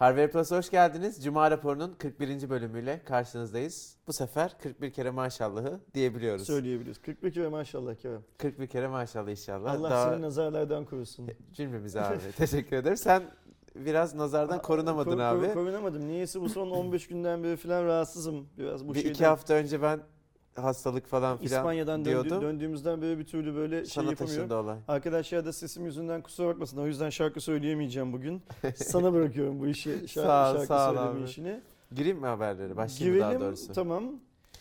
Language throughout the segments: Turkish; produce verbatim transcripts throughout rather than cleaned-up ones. Harvey Plaza hoş geldiniz. Cuma raporunun kırk birinci bölümüyle karşınızdayız. Bu sefer kırk bir kere maşallahı diyebiliyoruz. Söyleyebiliriz. kırk bir kere maşallah Kerem. kırk bir kere maşallah inşallah. Allah Daha... seni nazarlardan korusun. Cümlemize abi. Teşekkür ederim. Sen biraz nazardan korunamadın kor- abi. Kor- korunamadım. Niyeyse bu son on beş günden beri falan rahatsızım. Biraz bu bir şeyden... iki hafta önce ben hastalık falan filan İspanya'dan döndü- diyordum. döndüğümüzden beri bir türlü böyle şey sana yapamıyorum. Arkadaşlar da sesim yüzünden kusura bakmasın. O yüzden şarkı söyleyemeyeceğim bugün. Sana bırakıyorum bu işi. Şarkı, sağ ol, şarkı söyleme işini. Gireyim mi haberlere? Başlayayım mı daha doğrusu? Tamam.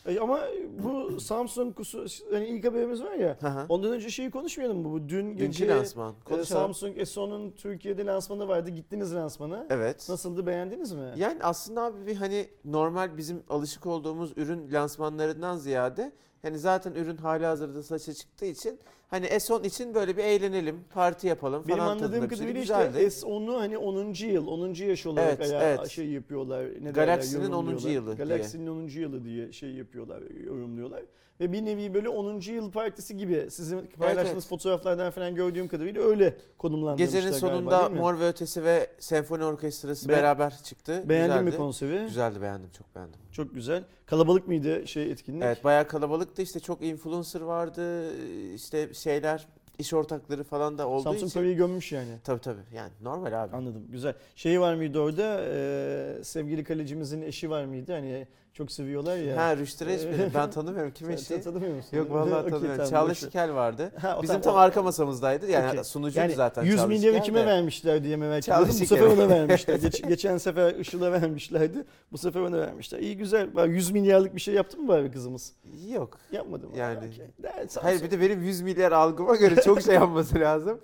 E ama bu Samsung kusur, hani ilk haberimiz var ya. Aha. Ondan önce şeyi konuşmayalım mı? Bu dün gece lansman. E, Samsung S on'un Türkiye'de lansmanı vardı. Gittiniz lansmana. Evet. Nasıldı? Beğendiniz mi? Yani aslında abi bir hani normal bizim alışık olduğumuz ürün lansmanlarından ziyade hani zaten ürün halihazırda satışa çıktığı için hani S on için böyle bir eğlenelim, parti yapalım falan. Benim anladığım kadarıyla işte S on'u hani onuncu yıl, onuncu yaş olarak evet, evet. şey yapıyorlar. Ne Galaxy'nin onuncu yılı. Galaxy'nin diye. onuncu yılı diye şey yapıyorlar, yorumluyorlar. Ve bir nevi böyle onuncu yıl partisi gibi sizin paylaştığınız evet, fotoğraflardan falan gördüğüm kadarıyla öyle konumlandırmışlar galiba. Gecenin sonunda galiba, Mor ve Ötesi ve Senfoni Orkestrası Be- beraber çıktı. Beğendin güzeldi. Mi konseri? Güzeldi, beğendim, çok beğendim. Çok güzel. Kalabalık mıydı şey etkinlik? Evet, bayağı kalabalıktı. İşte çok influencer vardı. İşte şeyler, iş ortakları falan da olduğu Samsung için. Samsung parayı gömmüş yani. Tabii tabii. Yani normal abi. Anladım. Güzel. Şey var mıydı orada? Ee, sevgili kalecimizin eşi var mıydı? Hani çok seviyorlar ya. Ha, Rüştü resmi. Ben tanımıyorum. Kim eşi? Sen tanımıyor musun? Yok vallahi okay, tanımıyorum. Tamam, Çağla Şikel vardı. Ha, Bizim tam, tam arka masamızdaydı. Yani okay. Sunucuydu yani zaten Çağla Şikel. yüz milyonu kime de vermişler diye merak ediyorum. Bu sefer ona vermişler. Geç, geçen sefer Işıl'a vermişlerdi. Bu sefer ona vermişler. İyi güzel. yüz milyarlık bir şey yaptın mı bari kızımız? Yok. Yapmadım. Yani. Okay. Hayır bir de benim yüz milyar algıma göre çok şey yapması lazım.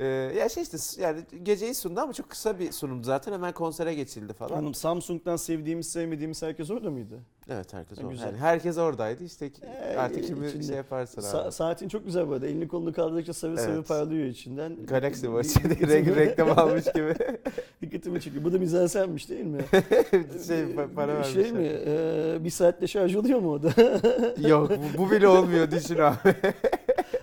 Ee, ya şey işte yani geceyi sundu ama çok kısa bir sunumdu zaten, hemen konsere geçildi falan. Hanım Samsung'dan sevdiğimiz sevmediğimiz herkes orada mıydı? Evet herkes yani orada. Yani herkes oradaydı işte ee, artık kimi şey yaparsan sa- abi. Saatin çok güzel bu arada, elini kolunu kaldırdıkça sarı evet, sarı parlıyor içinden. Galaxy var içinde reklam almış gibi. Dikkatimi çekiyor, bu da mizansenmiş değil mi? şey para vermişler. Şey mi ee, bir saatte şarj oluyor mu o da? Yok bu, bu bile olmuyor düşün abi.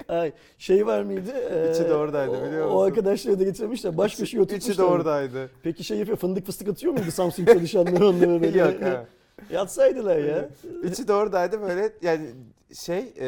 Ay, şey var mıydı? İçi de oradaydı biliyor musun? O arkadaşları da getirmişler. Baş köşeye oturtmuşlar. İçi de oradaydı. Peki şey yapıyor, fındık fıstık atıyor muydu Samsung çalışanları onlara böyle? Yok ha. Yatsaydılar ya. İçi de oradaydı böyle yani şey. E...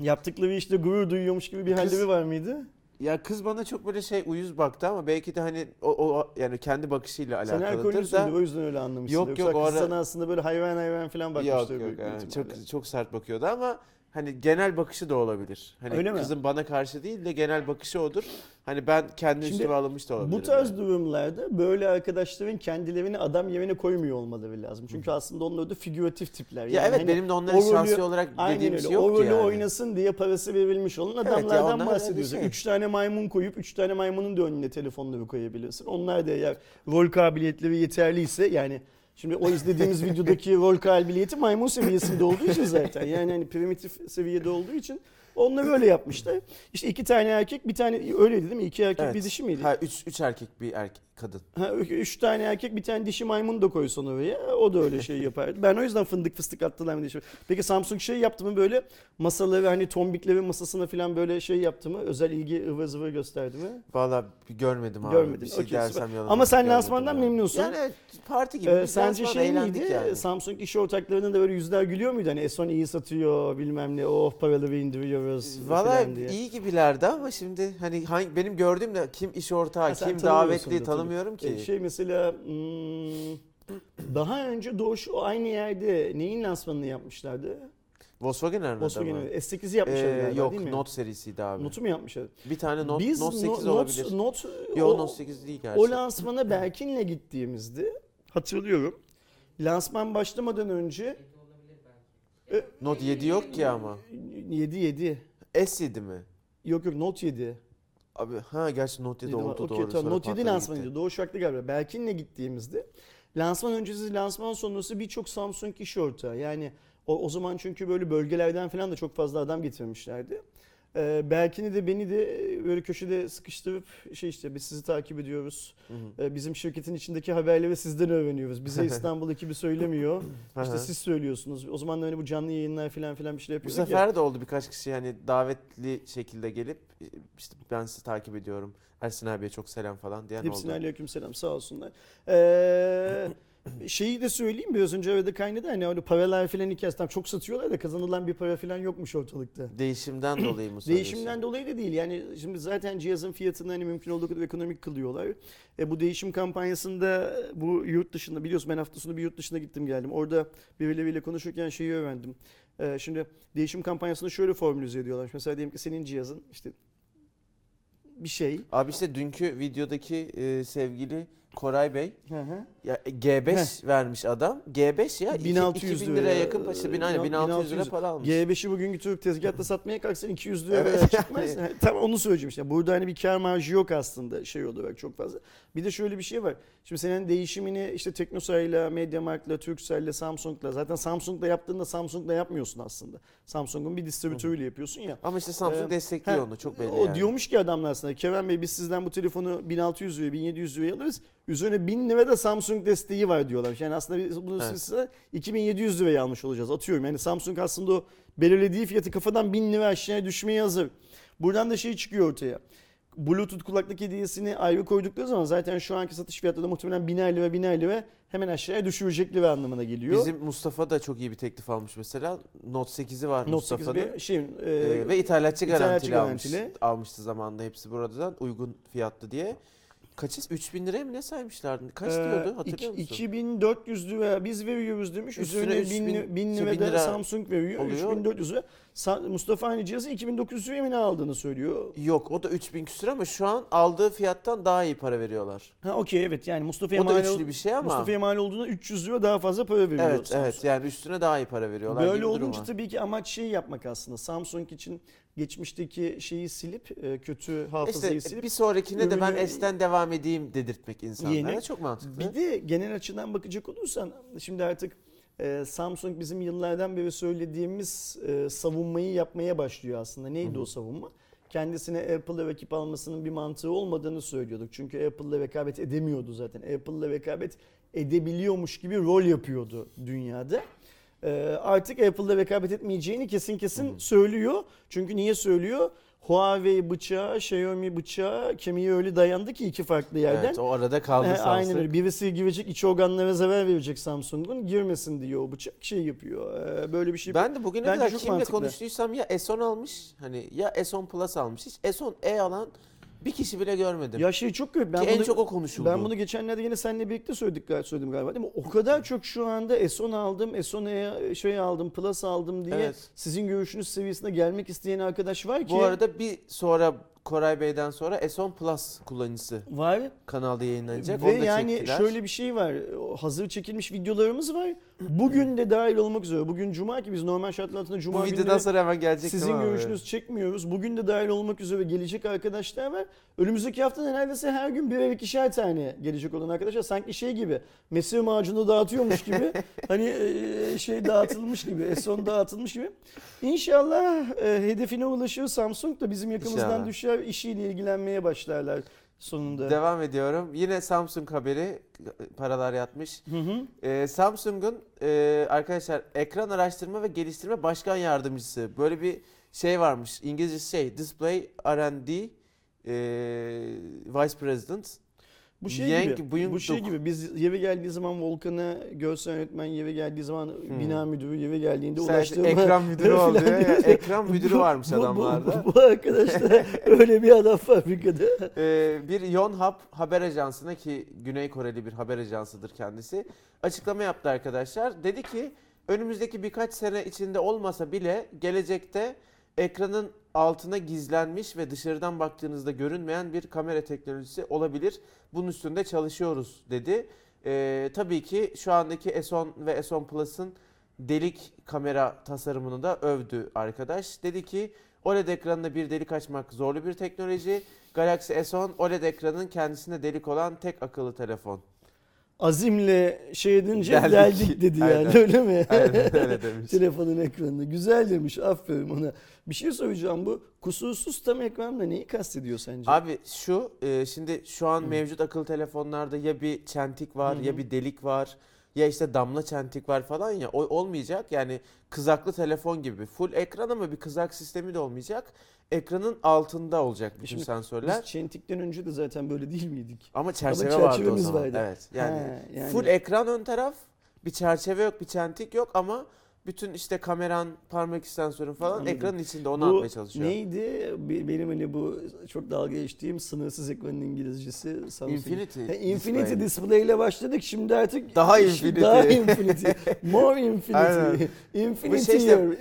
Yaptıkları işte gurur duyuyormuş gibi bir kız... halleri var mıydı? Ya kız bana çok böyle şey uyuz baktı ama belki de hani o, o yani kendi bakışıyla alakalıdır da. Sen alkolüsündü o yüzden öyle anlamışsın. Yok yok. Kız ara... sana aslında böyle hayvan hayvan falan bakmıştı. Yok yok yani. Çok, çok sert bakıyordu ama. Hani genel bakışı da olabilir. Hani kızın bana karşı değil de genel bakışı odur. Hani ben kendi üstüme alınmış da olabilirim. Bu tarz yani durumlarda böyle arkadaşların kendilerini adam yerine koymuyor olmaları lazım. Çünkü Hı-hı. aslında onlar da figüratif tipler. Yani ya evet hani benim de onların şahsi olarak dediğim şey yok ki yani. O rolü oynasın diye parası verilmiş olan adamlardan evet, bahsediyorsun. Şey. Üç tane maymun koyup üç tane maymunun da önüne telefonları koyabilirsin. Onlar da eğer rol kabiliyetleri yeterliyse yani... Şimdi o izlediğimiz videodaki rol kabiliyeti maymun seviyesinde olduğu için zaten. Yani hani primitif seviyede olduğu için onları öyle yapmışlar. İşte iki tane erkek bir tane öyleydi değil mi? İki erkek evet, bir dişi miydi? Ha, üç, üç erkek bir erkek kadın. Ha, üç tane erkek bir tane dişi maymun da koysun oraya. O da öyle şey yapardı. Ben o yüzden fındık fıstık attılar diye. Peki Samsung şey yaptı mı böyle masaları hani tombiklerin masasına falan böyle şey yaptı mı? Özel ilgi ıvır zıvır gösterdi mi? Vallahi görmedim abi. Görmedim. Bir şey okay, dersem yalan. Ama sen lansmandan memnunsun. Yani evet, parti gibi. Ee, sence şey miydi? Yani. Samsung iş ortaklarının da böyle yüzler gülüyor muydu? Hani S on iyi satıyor bilmem ne. Oh paraları indiriyoruz. Vallahi iyi gibilerdi ama şimdi hani hangi, benim gördüğüm de kim iş ortağı, ha, kim davetli tanım ki. Şey mesela daha önce Doğuş aynı yerde neyin lansmanını yapmışlardı? Volkswagen'ler mi? Volkswagen'ler. S sekizi yapmışlar ee, galiba, yok, değil mi? Yok, Note serisiydi abi. Note'u mu yapmışlar? Bir tane Note, Biz Note sekiz no, olabilir. Note, Yo, o, Note sekiz değil gerçi. O lansmana Berkin'le gittiğimizdi. Hatırlıyorum. Lansman başlamadan önce... E, Note yedi yok ki ama. yedi yedi S yedi mi? Yok yok Note yedi. Abi ha gerçi Note yedi oldu okay, doğru. Tamam. Note yedi lansmanıydı. Doğuş haklı galiba. Berkin'le gittiğimizde lansman öncesi lansman sonrası birçok Samsung iş ortağı. Yani o, o zaman çünkü böyle bölgelerden falan da çok fazla adam getirmişlerdi. Ee, Belkin'i de beni de böyle köşede sıkıştırıp şey işte biz sizi takip ediyoruz. Hı hı. Ee, bizim şirketin içindeki haberleri sizden öğreniyoruz. Bize İstanbul ekibi söylemiyor. İşte siz söylüyorsunuz. O zaman hani bu canlı yayınlar falan filan bir şeyler yapıyoruz. Bu sefer ya. de oldu birkaç kişi yani davetli şekilde gelip işte ben sizi takip ediyorum. Ersin abiye çok selam falan diyen Hepsine oldu. Hepsine aleyküm selam sağ olsunlar. Eee... Şeyi de söyleyeyim biraz önce evde kaynadı hani öyle paralar filan hikayesi tam çok satıyorlar da kazanılan bir para filan yokmuş ortalıkta. Değişimden dolayı mı? Değişimden dolayı da değil yani şimdi zaten cihazın fiyatını hani mümkün olduğu kadar ekonomik kılıyorlar. E, bu değişim kampanyasında bu yurt dışında biliyorsun ben hafta sonu bir yurt dışına gittim geldim orada birileriyle konuşurken şeyi öğrendim. E, şimdi değişim kampanyasını şöyle formülize ediyorlar mesela diyelim ki senin cihazın işte bir şey. Abi işte dünkü videodaki e, sevgili Koray Bey hı hı. Ya G beş hı. vermiş adam. G beş ya iki bin liraya yakın işte bin altı yüz lira para almış. G beşi bugünkü Türk tezgahta satmaya kalksan iki yüz liraya evet. çıkmaz. Yani, tam onu söyleyeceğim işte. Burada hani bir kar marjı yok aslında şey olarak çok fazla. Bir de şöyle bir şey var. Şimdi senin değişimini işte Teknosa'yla, MediaMarkt'la, TürkCell'le, Samsung'la zaten Samsung'la yaptığında Samsung'la yapmıyorsun aslında. Samsung'un bir distribütörüyle yapıyorsun ya. Ama işte Samsung ee, destekliyor he, onu çok belli o yani. Diyormuş ki adamlar aslında Kerem Bey biz sizden bu telefonu bin altı yüz liraya, bin yedi yüz liraya alırız. Üzerine bin lira da Samsung desteği var diyorlar. Yani aslında bunu evet. size iki bin yedi yüz liraya almış olacağız atıyorum. Yani Samsung aslında o belirlediği fiyatı kafadan bin lira aşağıya düşmeye hazır. Buradan da şey çıkıyor ortaya. Bluetooth kulaklık hediyesini ayrı koydukları zaman zaten şu anki satış fiyatları muhtemelen biner lira biner lira hemen aşağıya düşürecek lira anlamına geliyor. Bizim Mustafa da çok iyi bir teklif almış mesela. Note sekizi var Mustafa'nın. Şey, e, e, ve ithalatçı garantili, garantili almış, almıştı zamanında hepsi buradan uygun fiyatlı diye. Kaçız? üç bin liraya mı ne saymışlardı? Kaç ee, diyordu hatırlıyor iki, musun? iki bin dört yüz lira biz veriyoruz demiş. Üstüne bin lira da Samsung veriyor. Oluyor. üç bin dört yüz lira. Mustafa aynı cihazı iki bin dokuz yüz liraya mı ne aldığını söylüyor. Yok o da üç bin küsür ama şu an aldığı fiyattan daha iyi para veriyorlar. Ha okey evet yani Mustafa'ya mal, ol- şey Mustafa mal olduğunda üç yüz lira daha fazla para veriyor. Evet Samsung. Evet yani üstüne daha iyi para veriyorlar. Böyle olunca tabii ki amaç şey yapmak aslında Samsung için. Geçmişteki şeyi silip, kötü hafızayı işte, silip. Bir sonrakine de ben S'ten devam edeyim dedirtmek insanlara yeni. Çok mantıklı. Bir de genel açıdan bakacak olursan şimdi artık Samsung bizim yıllardan beri söylediğimiz savunmayı yapmaya başlıyor aslında. Neydi Hı-hı. o savunma? Kendisine Apple'la rakip almasının bir mantığı olmadığını söylüyorduk. Çünkü Apple'la rekabet edemiyordu zaten. Apple'la rekabet edebiliyormuş gibi rol yapıyordu dünyada. Artık Apple'da rekabet etmeyeceğini kesin kesin Hı-hı. söylüyor. Çünkü niye söylüyor? Huawei bıçağı, Xiaomi bıçağı kemiğe öyle dayandı ki iki farklı yerden. Evet o arada kaldı Samsung. Aynen öyle. Birisi girecek iç organlara zarar verecek Samsung'un. Girmesin diyor o bıçak şey yapıyor. Böyle bir şey. Ben de bugüne kadar kimle mantıklı. Konuştuysam ya S on almış hani ya S on Plus almış. Hiç S on E alan bir kişi bile görmedim. Ya şey çok kötü. Ben ki bunu, en çok o konuşuldu. Ben bunu geçenlerde yine seninle birlikte söyledik, söyledim galiba değil mi? O kadar çok şu anda S on aldım, S on şey aldım, Plus aldım diye evet. sizin görüşünüz seviyesine gelmek isteyen arkadaş var ki. Bu arada bir sonra Koray Bey'den sonra S on Plus kullanıcısı var. Kanalda yayınlanacak. Ve yani çektiler. Şöyle bir şey var. Hazır çekilmiş videolarımız var. Bugün de dahil olmak üzere. Bugün Cuma ki biz normal şartlar altında Cuma günü. Bu videodan sonra hemen gelecek. Sizin görüşünüz abi. Çekmiyoruz. Bugün de dahil olmak üzere gelecek arkadaşlar var. Önümüzdeki hafta neredeyse her gün birer ikişer tane gelecek olan arkadaşlar. Sanki şey gibi. Mesih macunu dağıtıyormuş gibi. Hani şey dağıtılmış gibi. S on dağıtılmış gibi. İnşallah hedefine ulaşır. Samsung da bizim yakamızdan İnşallah. Düşer. İşiyle ilgilenmeye başlarlar sonunda. Devam ediyorum. Yine Samsung haberi paralar yatmış. Hı hı. Ee, Samsung'un e, arkadaşlar ekran araştırma ve geliştirme başkan yardımcısı böyle bir şey varmış. İngilizcesi şey Display R and D e, Vice President. Bu şey Yang, gibi. Buyum, bu şey gibi. Biz eve geldiği zaman Volkan'a görsel yönetmen eve geldiği zaman hmm. bina müdürü eve geldiğinde ulaştığıma ekran müdürü oldu. Ekran müdürü varmış bu, adamlarda. Bu, bu, bu arkadaşlar öyle bir adam fabrikada. Ee, bir Yonhap haber ajansına ki Güney Koreli bir haber ajansıdır kendisi. Açıklama yaptı arkadaşlar. Dedi ki önümüzdeki birkaç sene içinde olmasa bile gelecekte ekranın altına gizlenmiş ve dışarıdan baktığınızda görünmeyen bir kamera teknolojisi olabilir. Bunun üstünde çalışıyoruz dedi. Ee, tabii ki şu andaki S on ve S on Plus'ın delik kamera tasarımını da övdü arkadaş. Dedi ki O L E D ekranına bir delik açmak zorlu bir teknoloji. Galaxy S on O L E D ekranın kendisine delik olan tek akıllı telefon. azimle şey edince geldik, geldik dedi yani. Aynen. Öyle mi? Aynen, öyle demiş. Telefonun ekranını. Güzel demiş, aferin ona. Bir şey söyleyeceğim, bu kusursuz tam ekranla neyi kastediyor sence? Abi şu e, şimdi şu an Hı. mevcut akıllı telefonlarda ya bir çentik var Hı. ya bir delik var. Ya işte damla çentik var falan ya, o olmayacak. Yani kızaklı telefon gibi full ekran ama bir kızak sistemi de olmayacak. Ekranın altında olacak bütün Şimdi sensörler. Biz çentikten önce de zaten böyle değil miydik? Ama çerçeve ama vardı o zaman. Vardı. Evet. Yani, ha, yani full ekran ön taraf, bir çerçeve yok, bir çentik yok ama bütün işte kameran, parmak izi sensörün falan Anladım. ekranın içinde, onu bu atmaya çalışıyor. Neydi? Benim hani bu çok dalga geçtiğim sınırsız ekranın İngilizcesi. Infinity. Ha, infinity display. display ile başladık. Şimdi artık daha infinity. Daha infinity. More infinity. Infinity. Şey işte,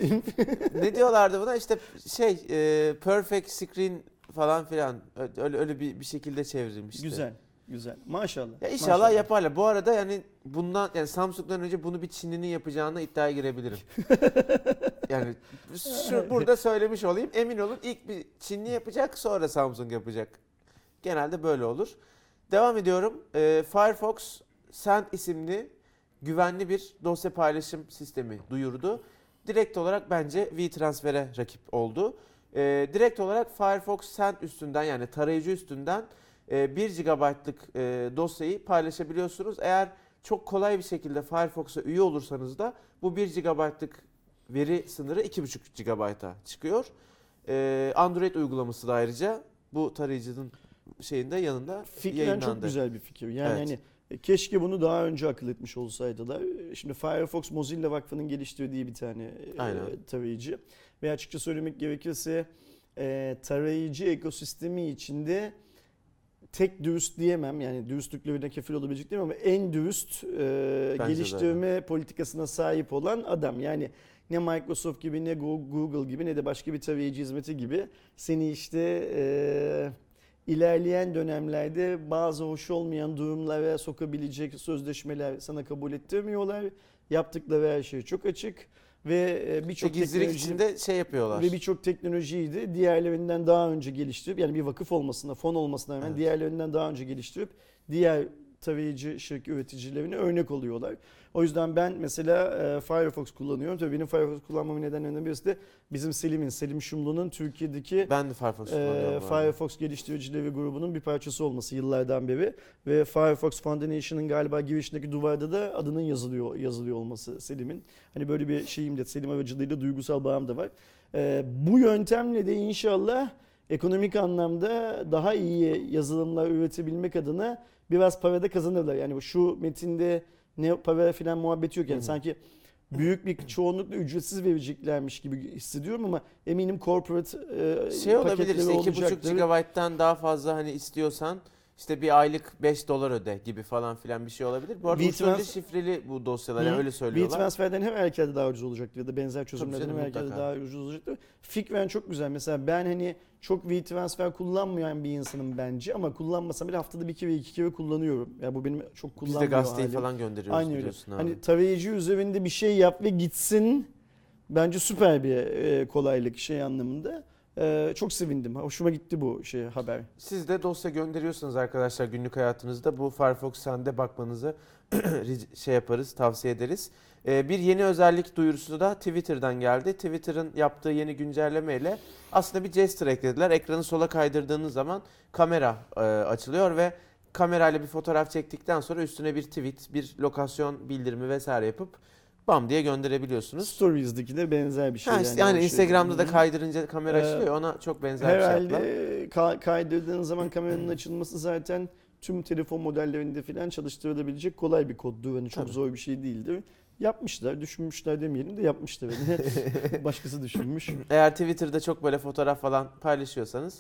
ne diyorlardı buna? İşte şey e, perfect screen falan filan. Öyle, öyle bir, bir şekilde çevrilmişti. Güzel. Güzel. Maşallah. Ya inşallah maşallah. yaparlar. Bu arada yani bundan, yani Samsung'dan önce bunu bir Çinli'nin yapacağına iddiaya girebilirim. Yani şu, burada söylemiş olayım. Emin olun ilk bir Çinli yapacak, sonra Samsung yapacak. Genelde böyle olur. Devam ediyorum. Ee, Firefox Send isimli güvenli bir dosya paylaşım sistemi duyurdu. Direkt olarak bence WeTransfer'e rakip oldu. Ee, direkt olarak Firefox Send üstünden, yani tarayıcı üstünden bir gigabaytlık dosyayı paylaşabiliyorsunuz. Eğer çok kolay bir şekilde Firefox'a üye olursanız da bu bir gigabaytlık veri sınırı iki buçuk gigabayta çıkıyor. Android uygulaması da ayrıca bu tarayıcının şeyinde yanında Fikren yayınlandı. Çok güzel bir fikir. Yani evet. hani keşke bunu daha önce akıl etmiş olsaydılar. Şimdi Firefox, Mozilla Vakfı'nın geliştirdiği bir tane Aynen. tarayıcı. Ve açıkça söylemek gerekirse tarayıcı ekosistemi içinde tek dürüst diyemem, yani dürüstlüklerine kefil olabilecek diyemem ama en dürüst e, geliştirme yani. politikasına sahip olan adam. Yani ne Microsoft gibi, ne Google gibi, ne de başka bir tarayıcı hizmeti gibi seni işte e, ilerleyen dönemlerde bazı hoş olmayan durumlara sokabilecek sözleşmeler sana kabul ettirmiyorlar. Yaptıkları her şey çok açık. Ve birçok gizlilik içinde şey yapıyorlar. Ve birçok teknolojiyi de diğerlerinden daha önce geliştirip, yani bir vakıf olmasına, fon olmasına rağmen evet. diğerlerinden daha önce geliştirip diğer tarayıcı şirket üreticilerine örnek oluyorlar. O yüzden ben mesela Firefox kullanıyorum. Tabii benim Firefox kullanmamın nedenlerinden birisi de bizim Selim'in, Selim Şumlu'nun Türkiye'deki ben de Firefox, e, Firefox geliştiricileri grubunun bir parçası olması yıllardan beri ve Firefox Foundation'ın galiba girişindeki duvarda da adının yazılıyor yazılıyor olması Selim'in. Hani böyle bir şeyim de, Selim aracılığıyla duygusal bağım da var. E, bu yöntemle de inşallah ekonomik anlamda daha iyi yazılımlar üretebilmek adına biraz para da kazanırlar. Yani şu metinde ne para filan muhabbeti yok. Yani Hı-hı. sanki büyük bir çoğunlukla ücretsiz vereceklermiş gibi hissediyorum ama eminim corporate e, şey olabilir işte iki buçuk gigabayttan daha fazla hani istiyorsan işte bir aylık beş dolar öde gibi falan filan bir şey olabilir. Bu arada WeTransfer şifreli bu dosyalar, yani öyle söylüyorlar. WeTransfer'den hem herkese daha ucuz olacaktır ya da benzer çözümlerden hem herkese daha ucuz olacaktır. Fikren çok güzel. Mesela ben hani çok WeTransfer kullanmayan bir insanım bence ama kullanmasam bile haftada bir kere iki kere kullanıyorum. Yani bu benim çok kullanmıyor. Biz de gazeteyi halim. falan gönderiyoruz Aynı biliyorsun öyle. abi. Hani tarayıcı üzerinde bir şey yap ve gitsin. Bence süper bir kolaylık şey anlamında. Ee, çok sevindim. Hoşuma gitti bu şey haber. Siz de dosya gönderiyorsunuz arkadaşlar günlük hayatınızda. Bu Firefox Send'e bakmanızı şey yaparız, tavsiye ederiz. Ee, bir yeni özellik duyurusu da Twitter'dan geldi. Twitter'ın yaptığı yeni güncellemeyle aslında bir gesture eklediler. Ekranı sola kaydırdığınız zaman kamera e, açılıyor ve kamerayla bir fotoğraf çektikten sonra üstüne bir tweet, bir lokasyon bildirimi vesaire yapıp bam diye gönderebiliyorsunuz. Stories'deki de benzer bir şey. Ha, yani yani Instagram'da şey. da kaydırınca kamera açılıyor. Ee, ona çok benzer herhalde bir şey yaptılar. Herhalde kaydırdığın zaman kameranın açılması zaten tüm telefon modellerinde falan çalıştırılabilecek kolay bir koddur. Yani çok Tabii. zor bir şey değildi. Yapmışlar, düşünmüşler demeyelim de yapmışlar. Başkası düşünmüş. Eğer Twitter'da çok böyle fotoğraf falan paylaşıyorsanız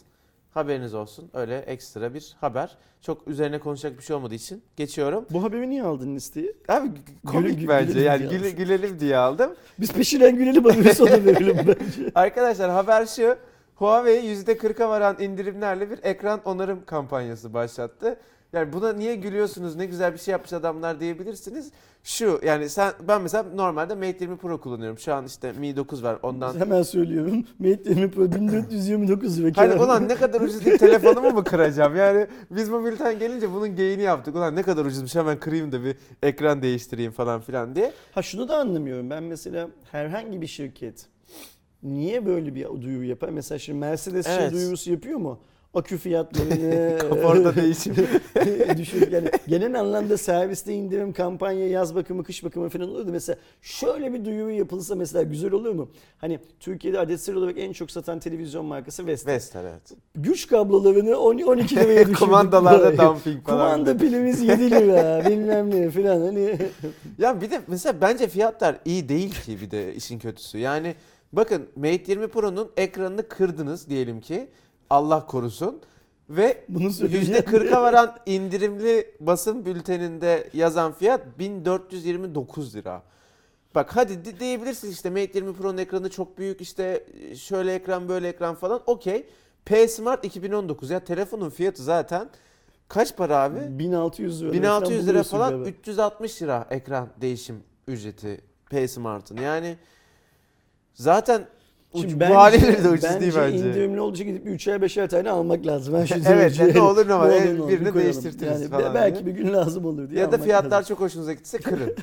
haberiniz olsun. Öyle ekstra bir haber. Çok üzerine konuşacak bir şey olmadığı için geçiyorum. Bu haberi niye aldın listeyi? Abi komik Gül, bence. Gülelim yani diye gülelim diye aldım. Biz peşinden gülelim haberi sonra verelim bence. Arkadaşlar haber şu. Huawei yüzde kırk'a varan indirimlerle bir ekran onarım kampanyası başlattı. Yani buna niye gülüyorsunuz, ne güzel bir şey yapmış adamlar diyebilirsiniz. Şu yani sen, ben mesela normalde Mate yirmi Pro kullanıyorum. Şu an işte Mi dokuz var ondan. Hemen söylüyorum. Mate yirmi Pro bin dört yüz yirmi dokuz lira. Hani ulan ne kadar ucuz diye telefonumu mu kıracağım? Yani biz bu bülten gelince bunun geyini yaptık. Ulan ne kadar ucuzmuş hemen kırayım da bir ekran değiştireyim falan filan diye. Ha şunu da anlamıyorum. Ben mesela herhangi bir şirket niye böyle bir duyuru yapar? Mesela şimdi Mercedes evet. şey duyurusu yapıyor mu? Akü fiyatlarını kaporta değişimi düşür. Yani genel anlamda serviste indirim kampanya, yaz bakımı, kış bakımı falan olurdu. Mesela şöyle bir duyuru yapılsa mesela güzel olur mu? Hani Türkiye'de adetsel olarak en çok satan televizyon markası Vestel. Vestel evet. Güç kablolarını on iki liraya düşürdük. Kumandalarda dumping falan. Kumanda pilimiz yedi lira bilmem ne falan. Hani ya bir de mesela bence fiyatlar iyi değil ki bir de işin kötüsü. Yani bakın Mate yirmi Pro'nun ekranını kırdınız diyelim ki. Allah korusun ve bunu yüzde kırk'a varan indirimli basın bülteninde yazan fiyat bin dört yüz yirmi dokuz lira. Bak hadi de diyebilirsin işte Mate yirmi Pro'nun ekranı çok büyük, işte şöyle ekran böyle ekran falan okey. P Smart iki bin on dokuz ya telefonun fiyatı zaten kaç para abi? bin altı yüz lira. bin altı yüz lira falan abi. üç yüz altmış lira ekran değişim ücreti P Smart'ın yani zaten... Şimdi bence, bu haliyle de ucuz bence değil bence. Bence indirimli olunca gidip üçer beşer tane almak lazım. Ben şimdi evet yani ne olur ne var birini, birini değiştirtiriz yani falan. Belki yani. Bir gün lazım olur diye. Ya da fiyatlar lazım. Çok hoşunuza gitse kırın.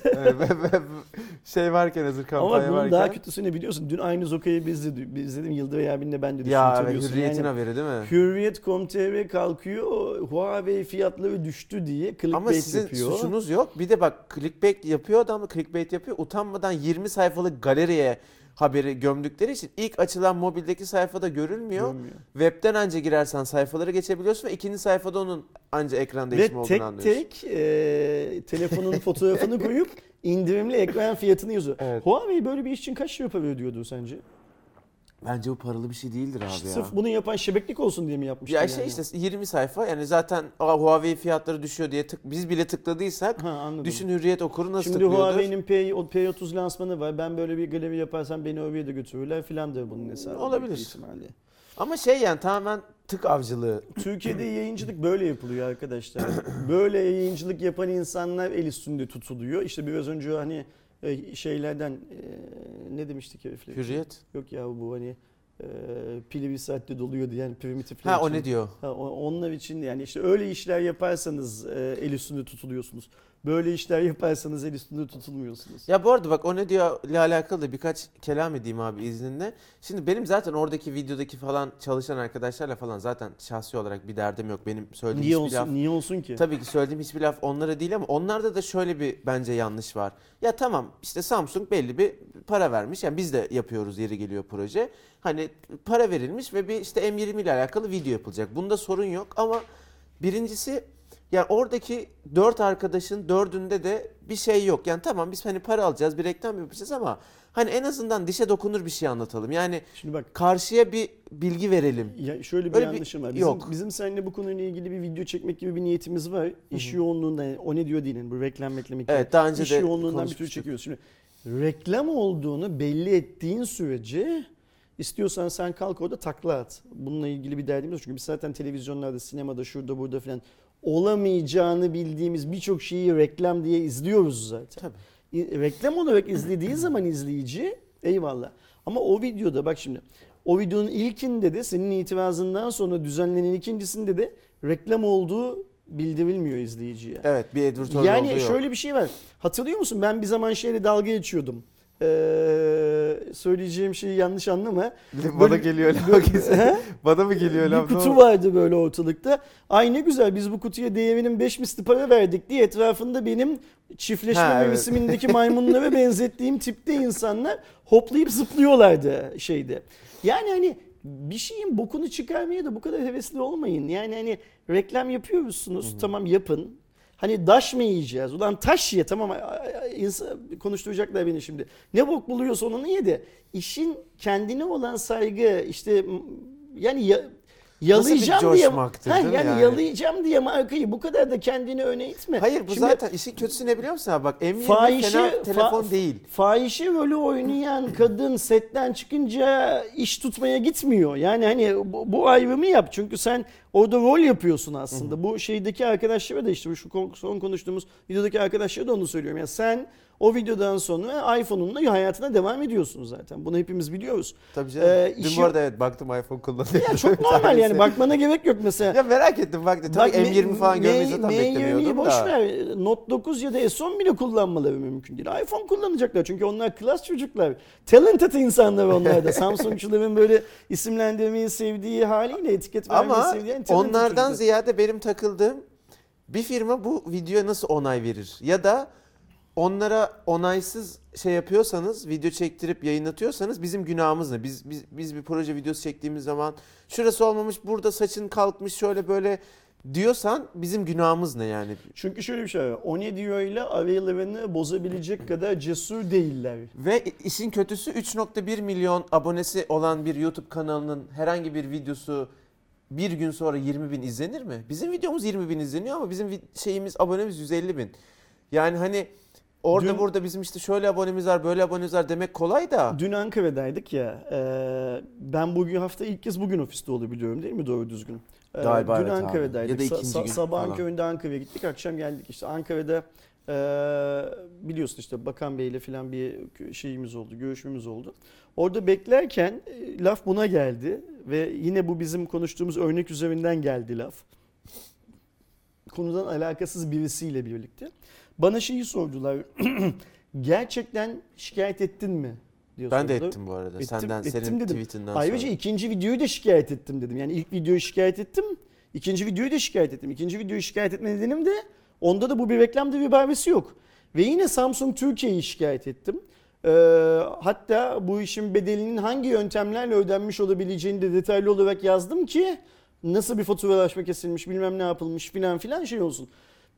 Şey varken hazır kampanya varken. Ama bunun daha kötüsü ne biliyorsun? Dün aynı Zoka'yı biz de izledim. Yıldıray abinle ben de düşünüyorum. Ya evet, Hürriyet'in yani, haberi değil mi? Hürriyet nokta com nokta tr kalkıyor. Huawei fiyatları düştü diye clickbait yapıyor. Ama sizin yapıyor. Suçunuz yok. Bir de bak clickbait yapıyor adam. Clickbait yapıyor. Utanmadan yirmi sayfalık galeriye haberi gömdükleri için ilk açılan mobildeki sayfada görülmüyor. Görmüyor. Web'den anca girersen sayfaları geçebiliyorsun ve ikinci sayfada onun anca ekran değişimi olduğunu tek anlıyorsun. Ve tek tek e, telefonun fotoğrafını koyup indirimli ekran fiyatını yazıyor. Evet. Huawei böyle bir iş için kaç lira para ödüyordu sence? Bence bu paralı bir şey değildir abi ya. Sırf bunu yapan şebeklik olsun diye mi yapmışlar? Ya şey yani? işte yirmi sayfa yani zaten Huawei fiyatları düşüyor diye tık, biz bile tıkladıysak ha, düşün Hürriyet okuru nasıl şimdi tıklıyordur? Huawei'nin P otuz lansmanı var. Ben böyle bir galeri yaparsam beni oraya da götürürler filan diyor bunun hesabı. Olabilir. Ama şey yani tamamen tık avcılığı. Türkiye'de yayıncılık böyle yapılıyor arkadaşlar. Böyle yayıncılık yapan insanlar el üstünde tutuluyor. İşte biraz önce hani şeylerden e, ne demiştik herifler? Hürriyet. Yok ya bu hani e, pili bir saatte doluyordu yani primitifler. Ha için. O ne diyor? Ha, onlar için yani işte öyle işler yaparsanız e, el üstünde tutuluyorsunuz. Böyle işler yaparsanız el üstünde tutulmuyorsunuz. Ya bu arada bak o ne diyor ile alakalı da birkaç kelam edeyim abi izninle. Şimdi benim zaten oradaki videodaki falan çalışan arkadaşlarla falan zaten şahsi olarak bir derdim yok. Benim söylediğim niye hiçbir olsun, laf... Niye olsun ki? Tabii ki söylediğim hiçbir laf onlara değil ama onlarda da şöyle bir bence yanlış var. Ya tamam işte Samsung belli bir para vermiş. Yani biz de yapıyoruz yeri geliyor proje. Hani para verilmiş ve bir işte M yirmi ile alakalı video yapılacak. Bunda sorun yok ama birincisi... Yani oradaki dört arkadaşın dördünde de bir şey yok. Yani tamam biz hani para alacağız, bir reklam yapacağız ama hani en azından dişe dokunur bir şey anlatalım. Yani şimdi bak, karşıya bir bilgi verelim. Ya şöyle bir öyle yanlışım bir, var. Bizim, yok. Bizim seninle bu konuyla ilgili bir video çekmek gibi bir niyetimiz var. İş Hı-hı. yoğunluğundan yani o ne diyor değil yani bu reklam reklamı. Evet daha önce İş de yoğunluğundan bir türlü çekiyoruz. Şimdi reklam olduğunu belli ettiğin sürece... İstiyorsan sen kalk orada takla at. Bununla ilgili bir derdimiz yok. Çünkü biz zaten televizyonlarda, sinemada, şurada, burada falan olamayacağını bildiğimiz birçok şeyi reklam diye izliyoruz zaten. Tabii. Reklam olarak izlediği zaman izleyici eyvallah. Ama o videoda bak şimdi o videonun ilkinde de senin itirazından sonra düzenlenen ikincisinde de reklam olduğu bildirilmiyor izleyiciye. Evet bir editör yani oluyor. Yani şöyle bir şey var. Hatırlıyor musun ben bir zaman şeyle dalga geçiyordum. Ee, söyleyeceğim şeyi yanlış anlama. Bana böyle, geliyor böyle, bana mı geliyor lan? Bir kutu vardı böyle ortalıkta. Ay ne güzel biz bu kutuya değerinin beş misli para verdik diye etrafında benim çiftleşme ha, mevsimindeki evet. maymunlara benzettiğim tipte insanlar hoplayıp zıplıyorlardı şeyde. Yani hani bir şeyin bokunu çıkarmaya da bu kadar hevesli olmayın. Yani hani reklam yapıyorsunuz tamam yapın. Hani taş mı yiyeceğiz? Ulan taş ye tamam konuşturacaklar beni şimdi. Ne bok buluyorsa onu ye de. İşin kendine olan saygı işte yani ya, yalayacağım diye, ha, yani, yani yalayacağım diye markayı bu kadar da kendini öne itme. Hayır bu Şimdi, zaten işin kötüsü ne biliyor musun abi? Bak M yirmi fahişi, fena telefon fa, değil. Fahişi rolü oynayan kadın setten çıkınca iş tutmaya gitmiyor. Yani hani bu, bu ayrımı yap çünkü sen orada rol yapıyorsun aslında. Hı-hı. Bu şeydeki arkadaşlara da işte şu son konuştuğumuz videodaki arkadaşlara da onu söylüyorum. Yani sen o videodan sonra iPhone'unla hayatına devam ediyorsun zaten. Bunu hepimiz biliyoruz. Tabii canım. Ee, Dün işi... bu arada evet baktım iPhone kullanıyor. Ya çok normal yani bakmana gerek yok mesela. Ya merak ettim baktım. Tabii bak, M yirmi falan görmeyi zaten beklemiyordum da. M yirmiyi boş ver. Note dokuz ya da S on bile kullanmaları mümkün değil. iPhone kullanacaklar çünkü onlar klas çocuklar. Talented insanlar onlar da. Samsungçuların böyle isimlendirmeyi sevdiği haliyle etiket vermeyi ama sevdiği. Ama onlardan çocuklar. Ziyade benim takıldığım bir firma bu videoya nasıl onay verir? Ya da onlara onaysız şey yapıyorsanız, video çektirip yayınlatıyorsanız bizim günahımız ne? Biz, biz biz bir proje videosu çektiğimiz zaman şurası olmamış, burada saçın kalkmış şöyle böyle diyorsan bizim günahımız ne yani? Çünkü şöyle bir şey var. on yedi ile aralarını bozabilecek kadar cesur değiller. Ve işin kötüsü üç nokta bir milyon abonesi olan bir YouTube kanalının herhangi bir videosu bir gün sonra yirmi bin izlenir mi? Bizim videomuz yirmi bin izleniyor ama bizim şeyimiz abonemiz yüz elli bin. Yani hani orada dün, burada bizim işte şöyle abonemiz var, böyle abonemiz var demek kolay da. Dün Ankara'daydık ya, e, ben bugün hafta ilk kez bugün ofiste olabiliyorum değil mi doğru düzgün? E, Galiba dün Ankara'daydık. Ya da ikinci Sa- gün. Sabah Ankara'da Ankara'ya gittik, akşam geldik işte Ankara'da e, biliyorsun işte Bakan Bey'le falan bir şeyimiz oldu, görüşmemiz oldu. Orada beklerken laf buna geldi ve yine bu bizim konuştuğumuz örnek üzerinden geldi laf. Konudan alakasız birisiyle birlikte. Bana şeyi sordular, gerçekten şikayet ettin mi? Diye ben sordular. De ettim bu arada, ettim, senden ettim senin dedim. Tweetinden sonra. Ayrıca ikinci videoyu da şikayet ettim dedim. Yani ilk videoyu şikayet ettim, ikinci videoyu da şikayet ettim. İkinci videoyu şikayet etme nedenim de onda da bu bir reklamda bir barvesi yok. Ve yine Samsung Türkiye'yi şikayet ettim. Ee, hatta bu işin bedelinin hangi yöntemlerle ödenmiş olabileceğini de detaylı olarak yazdım ki nasıl bir faturalaşma kesilmiş, bilmem ne yapılmış filan filan şey olsun.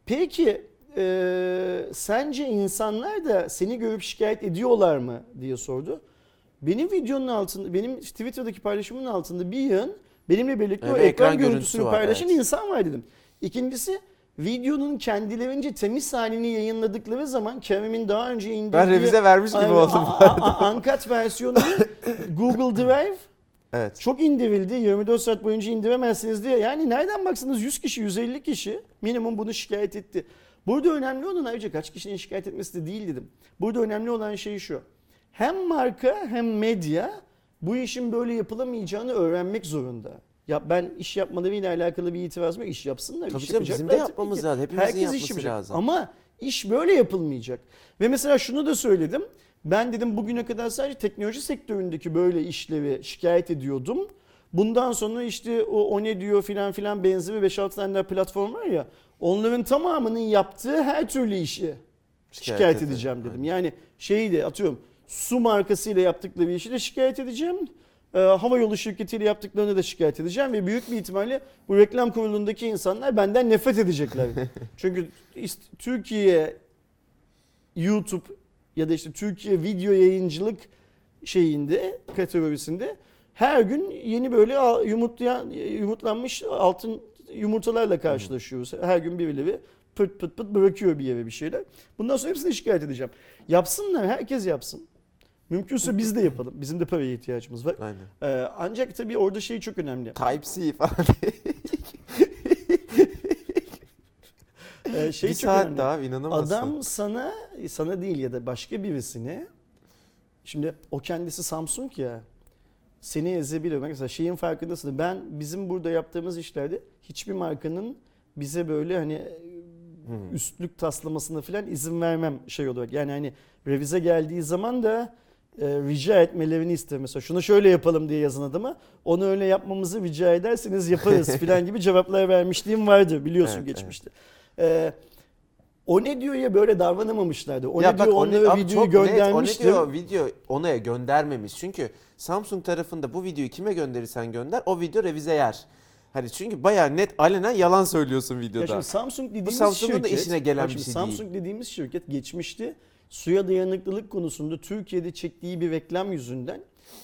Peki... Ee, sence insanlar da seni görüp şikayet ediyorlar mı diye sordu. Benim videonun altında, benim Twitter'daki paylaşımın altında bir yığın benimle birlikte evet, o ekran, ekran görüntüsünü, görüntüsünü var, paylaşan evet. insan var dedim. İkincisi videonun kendilerince temiz halini yayınladıkları zaman Kerem'in daha önce indirdiği... Ben revize vermiş gibi a- oldum. A- a- uncut versiyonu Google Drive evet. çok indirildi. yirmi dört saat boyunca indiremezsiniz diye. Yani nereden baksanız yüz kişi, yüz elli kişi minimum bunu şikayet etti. Burada önemli olan ayrıca kaç kişinin şikayet etmesi de değil dedim. Burada önemli olan şey şu. Hem marka hem medya bu işin böyle yapılamayacağını öğrenmek zorunda. Ya ben iş yapmalarıyla alakalı bir itirazım yok. İş yapsınlar. Tabii iş tabii bizim de yapmamız tabii lazım. Hepimizin herkes yapması iş lazım. Ama iş böyle yapılmayacak. Ve mesela şunu da söyledim. Ben dedim bugüne kadar sadece teknoloji sektöründeki böyle işleri şikayet ediyordum. Bundan sonra işte o, o ne diyor filan filan benzeri beş altı tane platform var ya. Onların tamamının yaptığı her türlü işi şikayet, şikayet edeceğim dedim. Aynen. Yani şeyi de atıyorum su markasıyla yaptıkları işi de şikayet edeceğim. E, havayolu şirketiyle yaptıklarını da şikayet edeceğim. Ve büyük bir ihtimalle bu reklam kurulundaki insanlar benden nefret edecekler. Çünkü işte Türkiye YouTube ya da işte Türkiye video yayıncılık şeyinde kategorisinde her gün yeni böyle yumurtlayan, yumurtlanmış altın yumurtalarla karşılaşıyoruz. Her gün birileri pıt pıt pıt bırakıyor bir yere bir şeyler. Bundan sonra hepsini şikayet edeceğim. Yapsınlar, herkes yapsın. Mümkünse biz de yapalım. Bizim de paraya ihtiyacımız var. Ee, ancak tabii orada şey çok önemli. Type-C falan. ee, şey bir çok saat önemli. Daha inanamazsın. Adam sana, sana değil ya da başka birisine, şimdi o kendisi Samsung ya, seni ezebiliyor. Mesela şeyin farkındasın. Ben bizim burada yaptığımız işlerde hiçbir markanın bize böyle hani hmm. üstlük taslamasına falan izin vermem şey olarak. Yani hani revize geldiği zaman da e, rica etmelerini isterim. Mesela şunu şöyle yapalım diye yazın adama. Onu öyle yapmamızı rica ederseniz yaparız falan gibi cevaplar vermişliğim vardı biliyorsun evet, geçmişte. Evet. E, O ne diyor ya böyle davranamamışlardı. O ya ne bak, diyor onlara videoyu göndermişti. O ne diyor video ona göndermemiş. Çünkü Samsung tarafında bu videoyu kime gönderirsen gönder o video revize yer. Hani çünkü bayağı net alenen yalan söylüyorsun videoda. Ya şimdi Samsung dediğimiz bu Samsung'un şirket, da işine gelen bir şey Samsung değil. Samsung dediğimiz şirket geçmişti. Suya dayanıklılık konusunda Türkiye'de çektiği bir reklam yüzünden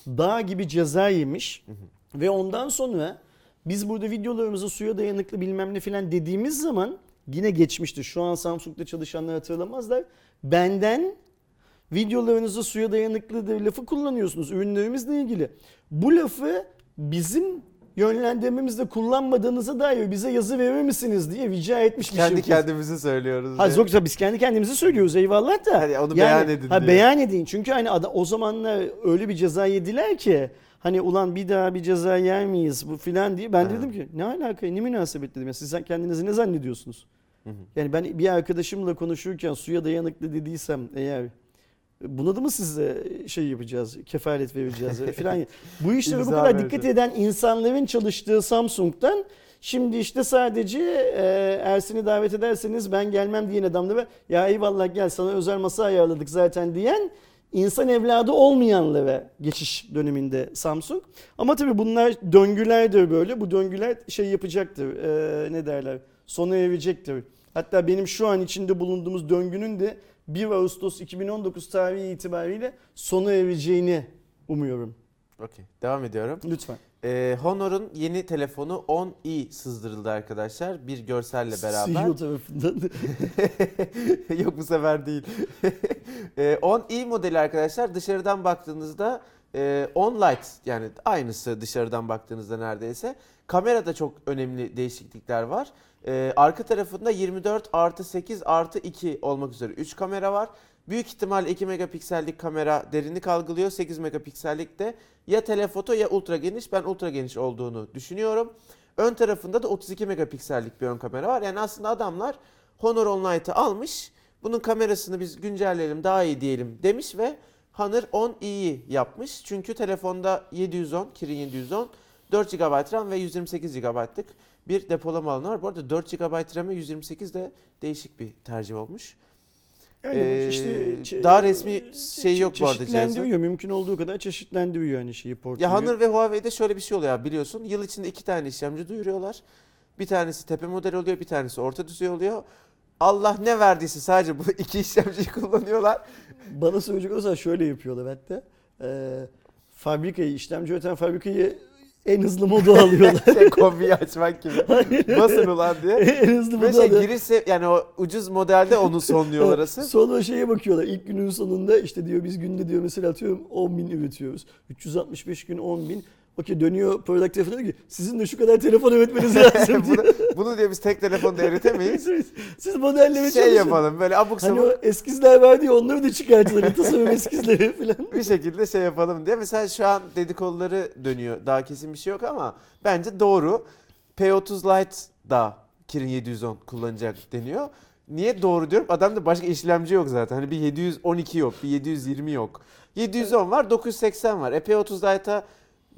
dağ gibi ceza yemiş. Hı hı. Ve ondan sonra Biz burada videolarımızı suya dayanıklı bilmem ne filan dediğimiz zaman yine geçmişti. Şu an Samsung'da çalışanlar hatırlamazlar. Benden videolarınızı suya dayanıklıdır lafı kullanıyorsunuz ürünlerimizle ilgili. Bu lafı bizim yönlendirmemizde kullanmadığınıza dair bize yazı verir misiniz diye rica etmiş bir şey. Kendi kendimizi söylüyoruz. Ha yoksa biz kendi kendimizi söylüyoruz eyvallah da. Yani onu yani, beyan edin ha, diye. Beyan edin çünkü hani o zamanlar öyle bir ceza yediler ki hani ulan bir daha bir ceza yer miyiz bu filan diye. Ben ha. dedim ki ne alaka ne münasebet dedim. Yani siz kendinizi ne zannediyorsunuz? Hı hı. Yani ben bir arkadaşımla konuşurken suya dayanıklı dediysem eğer... Buna da mı size şey yapacağız, kefalet vereceğiz filan. Bu işlere bu kadar dikkat eden insanların çalıştığı Samsung'dan şimdi işte sadece e, Ersin'i davet ederseniz ben gelmem diyen adamlara ya eyvallah gel sana özel masa ayarladık zaten diyen insan evladı olmayanlara geçiş döneminde Samsung. Ama tabii bunlar döngülerdir böyle. Bu döngüler şey yapacaktır, e, ne derler, sona erecektir. Hatta benim şu an içinde bulunduğumuz döngünün de bir Ağustos iki bin on dokuz tarihi itibariyle sona ereceğini umuyorum. Okey. Devam ediyorum. Lütfen. Ee, Honor'un yeni telefonu on i sızdırıldı arkadaşlar. Bir görselle beraber. C E O tarafından. Yok bu sefer değil. ee, on i modeli arkadaşlar dışarıdan baktığınızda on light yani aynısı dışarıdan baktığınızda neredeyse. Kamerada çok önemli değişiklikler var. Ee, arka tarafında yirmi dört artı sekiz artı iki olmak üzere üç kamera var. Büyük ihtimal iki megapiksellik kamera derinlik algılıyor. sekiz megapiksellik de ya telefoto ya ultra geniş. Ben ultra geniş olduğunu düşünüyorum. Ön tarafında da otuz iki megapiksellik bir ön kamera var. Yani aslında adamlar Honor on light'ı almış. Bunun kamerasını biz güncelleyelim daha iyi diyelim demiş ve Honor on i'yi yapmış. Çünkü telefonda yedi yüz on, Kirin yedi yüz on, dört gigabayt RAM ve yüz yirmi sekiz gigabaytlık bir depolama alanı var. Bu arada dört gigabayt RAM ve yüz yirmi sekiz de değişik bir tercih olmuş. Yani ee, işte daha resmi şey yok bu arada. Çeşitlendiriyor. Mümkün olduğu kadar çeşitlendiriyor yani şeyi portföyü. Ya Honor ve Huawei'de şöyle bir şey oluyor abi, biliyorsun. Yıl içinde iki tane işlemci duyuruyorlar. Bir tanesi tepe model oluyor, bir tanesi orta düzey oluyor. Allah ne verdiyse sadece bu iki işlemciyi kullanıyorlar. Bana söyleyecek olursa şöyle yapıyorlar hatta. Ee, fabrikayı, işlemci üreten fabrikayı en hızlı modu alıyorlar. Şey, kombiyi açmak gibi. Basın ulan diye. En hızlı modu şey, alıyorlar. Girişse yani o ucuz modelde onu sonluyorlar asıl. Sonra şeye bakıyorlar. İlk günün sonunda işte diyor biz günde diyor mesela atıyorum on bin üretiyoruz. üç yüz altmış beş gün on bin. Okey dönüyor product tarafına diyor ki sizin de şu kadar telefon üretmeniz lazım diyor. bunu, bunu diyor biz tek telefonda üretemeyiz. Siz modelleme şey çalışın. Şey yapalım böyle abuk sabuk. Hani o eskizler var diyor onları da çıkartılır. Tasarım eskizleri falan. Bir şekilde şey yapalım diye. Mesela şu an dedikoduları dönüyor. Daha kesin bir şey yok ama bence doğru. P otuz Lite da Kirin yedi yüz on kullanacak deniyor. Niye doğru diyorum? Adamda başka işlemci yok zaten. Hani bir yedi yüz on iki yok, bir yedi yüz yirmi yok. yedi yüz on var, dokuz yüz seksen var. E P otuz Lite'a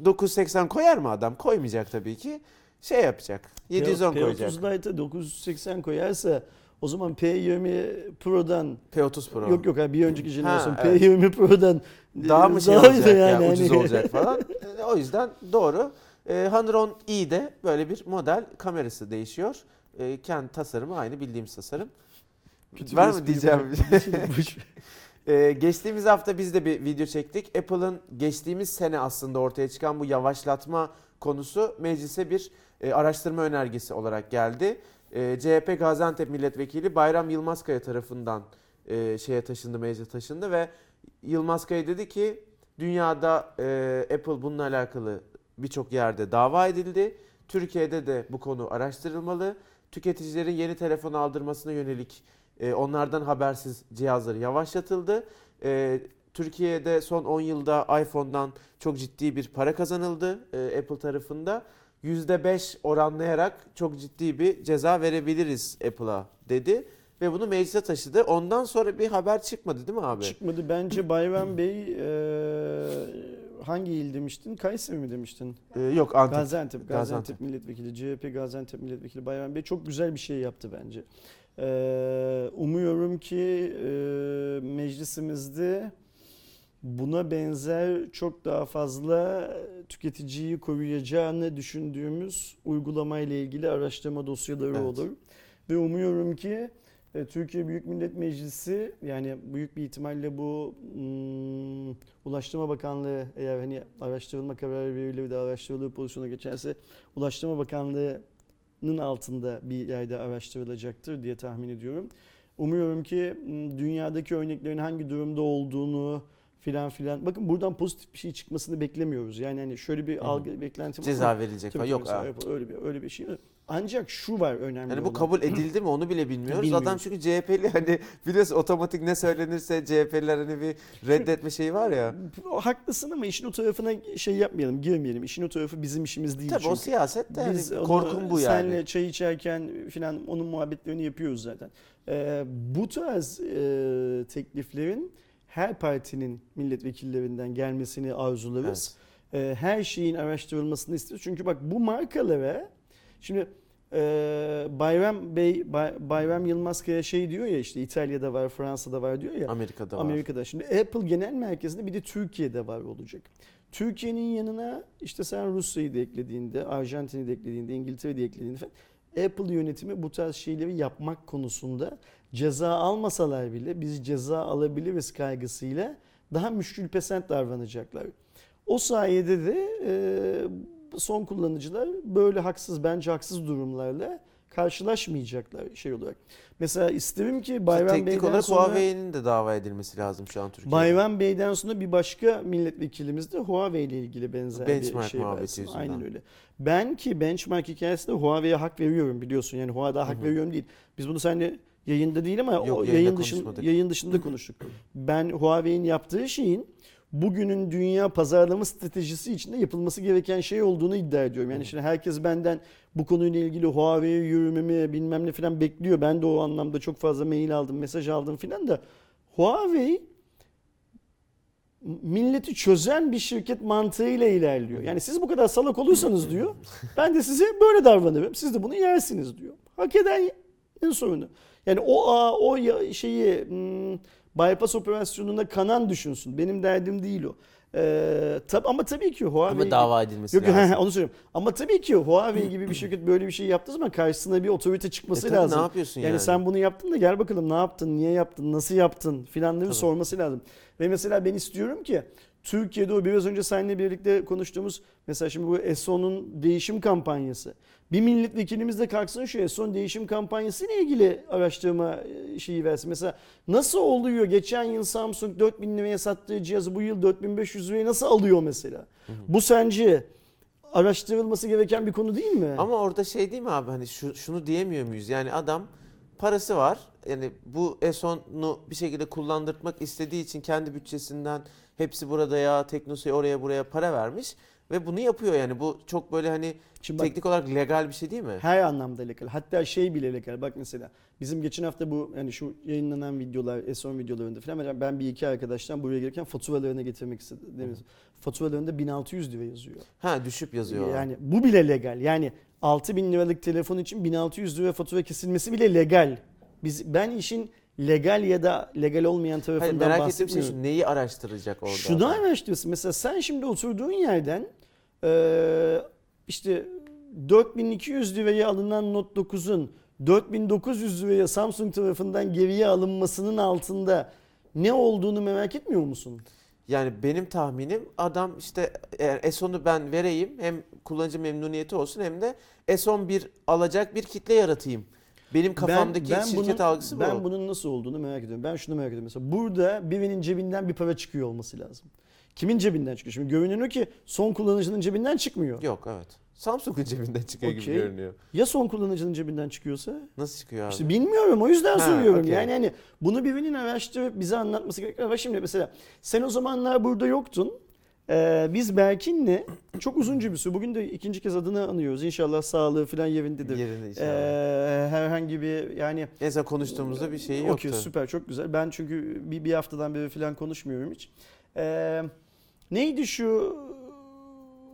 dokuz yüz seksen koyar mı adam? Koymayacak tabii ki. Şey yapacak. yedi yüz on P- koyacak. P otuz Lite'a dokuz yüz seksen koyarsa o zaman P yirmi Pro'dan P otuz Pro. Yok yok abi bir önceki jenerasyon ha, P yirmi evet. Pro'dan daha mı şey daha olacak yani, yani ucuz yani. Olacak falan. O yüzden doğru. Ee, Honor on i'de böyle bir model kamerası değişiyor. Ee, kendi tasarımı aynı bildiğimiz tasarım. Küçük var mı diyeceğim? Ee, geçtiğimiz hafta biz de bir video çektik. Apple'ın geçtiğimiz sene aslında ortaya çıkan bu yavaşlatma konusu meclise bir e, araştırma önergesi olarak geldi. E, C H P Gaziantep Milletvekili Bayram Yılmazkaya tarafından e, şeye taşındı, meclise taşındı ve Yılmazkaya dedi ki dünyada e, Apple bununla alakalı birçok yerde dava edildi. Türkiye'de de bu konu araştırılmalı. Tüketicilerin yeni telefon aldırmasına yönelik onlardan habersiz cihazları yavaşlatıldı. Türkiye'de son on yılda iPhone'dan çok ciddi bir para kazanıldı Apple tarafında. yüzde beş oranlayarak çok ciddi bir ceza verebiliriz Apple'a dedi. Ve bunu meclise taşıdı. Ondan sonra bir haber çıkmadı değil mi abi? Çıkmadı. Bence Bayram Bey e, hangi il demiştin? Kayseri mi demiştin? Ee, yok Antep. Gaziantep. Gaziantep, Gaziantep milletvekili. C H P Gaziantep milletvekili Bayram Bey çok güzel bir şey yaptı bence. Umuyorum ki meclisimizde buna benzer çok daha fazla tüketiciyi koruyacağını düşündüğümüz uygulamayla ilgili araştırma dosyaları evet. olur. Ve umuyorum ki Türkiye Büyük Millet Meclisi, yani büyük bir ihtimalle bu um, Ulaştırma Bakanlığı, eğer hani araştırılma kararı veriyle bir de araştırılır pozisyona geçerse Ulaştırma Bakanlığı'nın altında bir yerde araştırılacaktır diye tahmin ediyorum. Umuyorum ki dünyadaki örneklerin hangi durumda olduğunu filan filan. Bakın buradan pozitif bir şey çıkmasını beklemiyoruz. Yani hani şöyle bir algı, beklenti ceza verilecek falan yok. Öyle bir öyle bir şey. Ancak şu var önemli. Yani bu olan. Kabul edildi mi onu bile bilmiyoruz. bilmiyoruz. Adam çünkü C H P'li, hani biliyorsun otomatik ne söylenirse C H P'liler hani bir reddetme şeyi var ya. Haklısın ama işin o tarafına şey yapmayalım, girmeyelim. İşin o tarafı bizim işimiz değil. Tabii çünkü. O siyaset de biz yani korkun bu yani. Senle çay içerken filan onun muhabbetlerini yapıyoruz zaten. Ee, bu tarz e, tekliflerin her partinin milletvekillerinden gelmesini arzularız. Evet. Ee, her şeyin araştırılmasını isteriz. Çünkü bak bu markalara şimdi e, Bayram Bey, Bay, Bayram Yılmazkaya şey diyor ya, işte İtalya'da var, Fransa'da var diyor ya. Amerika'da var. Amerika'da. Şimdi Apple genel merkezinde bir de Türkiye'de var olacak. Türkiye'nin yanına işte sen Rusya'yı da eklediğinde, Arjantin'i de eklediğinde, İngiltere'yi de eklediğinde falan, Apple yönetimi bu tarz şeyleri yapmak konusunda ceza almasalar bile biz ceza alabiliriz kaygısıyla daha müşkülpesent davranacaklar. O sayede de e, son kullanıcılar böyle haksız, bence haksız durumlarla karşılaşmayacaklar şey olarak. Mesela isterim ki Bayram Bey'den sonra... Teknik olarak Huawei'nin de dava edilmesi lazım şu an Türkiye'de. Bayram Bey'den sonra bir başka milletvekilimiz de Huawei ile ilgili benzer benchmark bir şey versin. Aynen öyle. Ben ki benchmark hikayesinde Huawei'ye hak veriyorum biliyorsun. Yani Huawei'ye hak Hı-hı. veriyorum değil. Biz bunu seninle yayında değil ama Yok, o yayın, dışın, yayın dışında konuştuk. Ben Huawei'nin yaptığı şeyin bugünün dünya pazarlama stratejisi içinde yapılması gereken şey olduğunu iddia ediyorum. Yani şimdi herkes benden bu konuyla ilgili Huawei'ye yürümemi bilmem ne filan bekliyor. Ben de o anlamda çok fazla mail aldım, mesaj aldım filan da Huawei milleti çözen bir şirket mantığıyla ilerliyor. Yani siz bu kadar salak olursanız diyor, ben de size böyle davranırım, siz de bunu yersiniz diyor. Hak edenin sorunu. Yani o a o şeyi... Hmm, bypass operasyonunda kanan düşünsün. Benim derdim değil o. Ee, tab- ama tabii ki Huawei... Ama dava edilmesi yok, lazım. Onu söyleyeyim. Ama tabii ki Huawei gibi bir şirket böyle bir şey yaptığı zaman karşısına bir otorite çıkması e, lazım. Ne yapıyorsun yani? Yani sen bunu yaptın da gel bakalım ne yaptın, niye yaptın, nasıl yaptın filanları tabii. sorması lazım. Ve mesela ben istiyorum ki Türkiye'de o biraz önce seninle birlikte konuştuğumuz mesela şimdi bu S on'un değişim kampanyası. Bir milletvekilimiz de kalksın şu S on değişim kampanyası ile ilgili araştırma şeyi versin. Mesela nasıl oluyor geçen yıl Samsung dört bin liraya sattığı cihazı bu yıl dört bin beş yüz liraya nasıl alıyor mesela? Hı hı. Bu sence araştırılması gereken bir konu değil mi? Ama orada şey değil mi abi, hani şu, şunu diyemiyor muyuz? Yani adam parası var. Yani bu S on'u bir şekilde kullandırtmak istediği için kendi bütçesinden hepsi burada ya Teknosa'ya oraya buraya para vermiş ve bunu yapıyor. Yani bu çok böyle hani şimdi teknik bak, olarak legal bir şey değil mi? Her anlamda legal. Hatta şey bile legal. Bak mesela bizim geçen hafta bu yani şu yayınlanan videolar, S on videolarında falan ben bir iki arkadaştan buraya gelirken faturalarını getirmek istedim. Faturalarında bin altı yüz lira yazıyor. Ha düşüp yazıyor. Yani bu bile legal. Yani altı bin liralık telefon için bin altı yüz lira fatura kesilmesi bile legal. Biz ben işin legal ya da legal olmayan tarafından bahsetmiyorum. Merak ettiğim şey şu, neyi araştıracak orada? Şunu araştırıyorsun. Mesela sen şimdi oturduğun yerden işte dört bin iki yüz liraya alınan Note dokuzun dört bin dokuz yüz liraya Samsung tarafından geriye alınmasının altında ne olduğunu merak etmiyor musun? Yani benim tahminim adam işte S on'u ben vereyim hem kullanıcı memnuniyeti olsun hem de S on bir alacak bir kitle yaratayım. Benim kafamdaki ben, ben şirket bunun, algısı bu. Ben bunun nasıl olduğunu merak ediyorum. Ben şunu merak ediyorum. Mesela burada birinin cebinden bir para çıkıyor olması lazım. Kimin cebinden çıkıyor? Şimdi görünüyor ki son kullanıcının cebinden çıkmıyor. Yok evet. Samsung'un cebinden çıkıyor okay. gibi görünüyor. Ya son kullanıcının cebinden çıkıyorsa? Nasıl çıkıyor abi? İşte bilmiyorum, o yüzden ha, soruyorum. Okay. Yani hani bunu birinin araştırıp bize anlatması gerekiyor. Bak şimdi mesela sen o zamanlar burada yoktun. Ee, biz Berkin'le çok uzunca bir süre, bugün de ikinci kez adını anıyoruz. İnşallah sağlığı falan yerindedir. Yerinde inşallah. Ee, herhangi bir yani... Neyse konuştuğumuzda bir şey yoktu. Okey süper, çok güzel. Ben çünkü bir, bir haftadan beri falan konuşmuyorum hiç. Ee, neydi şu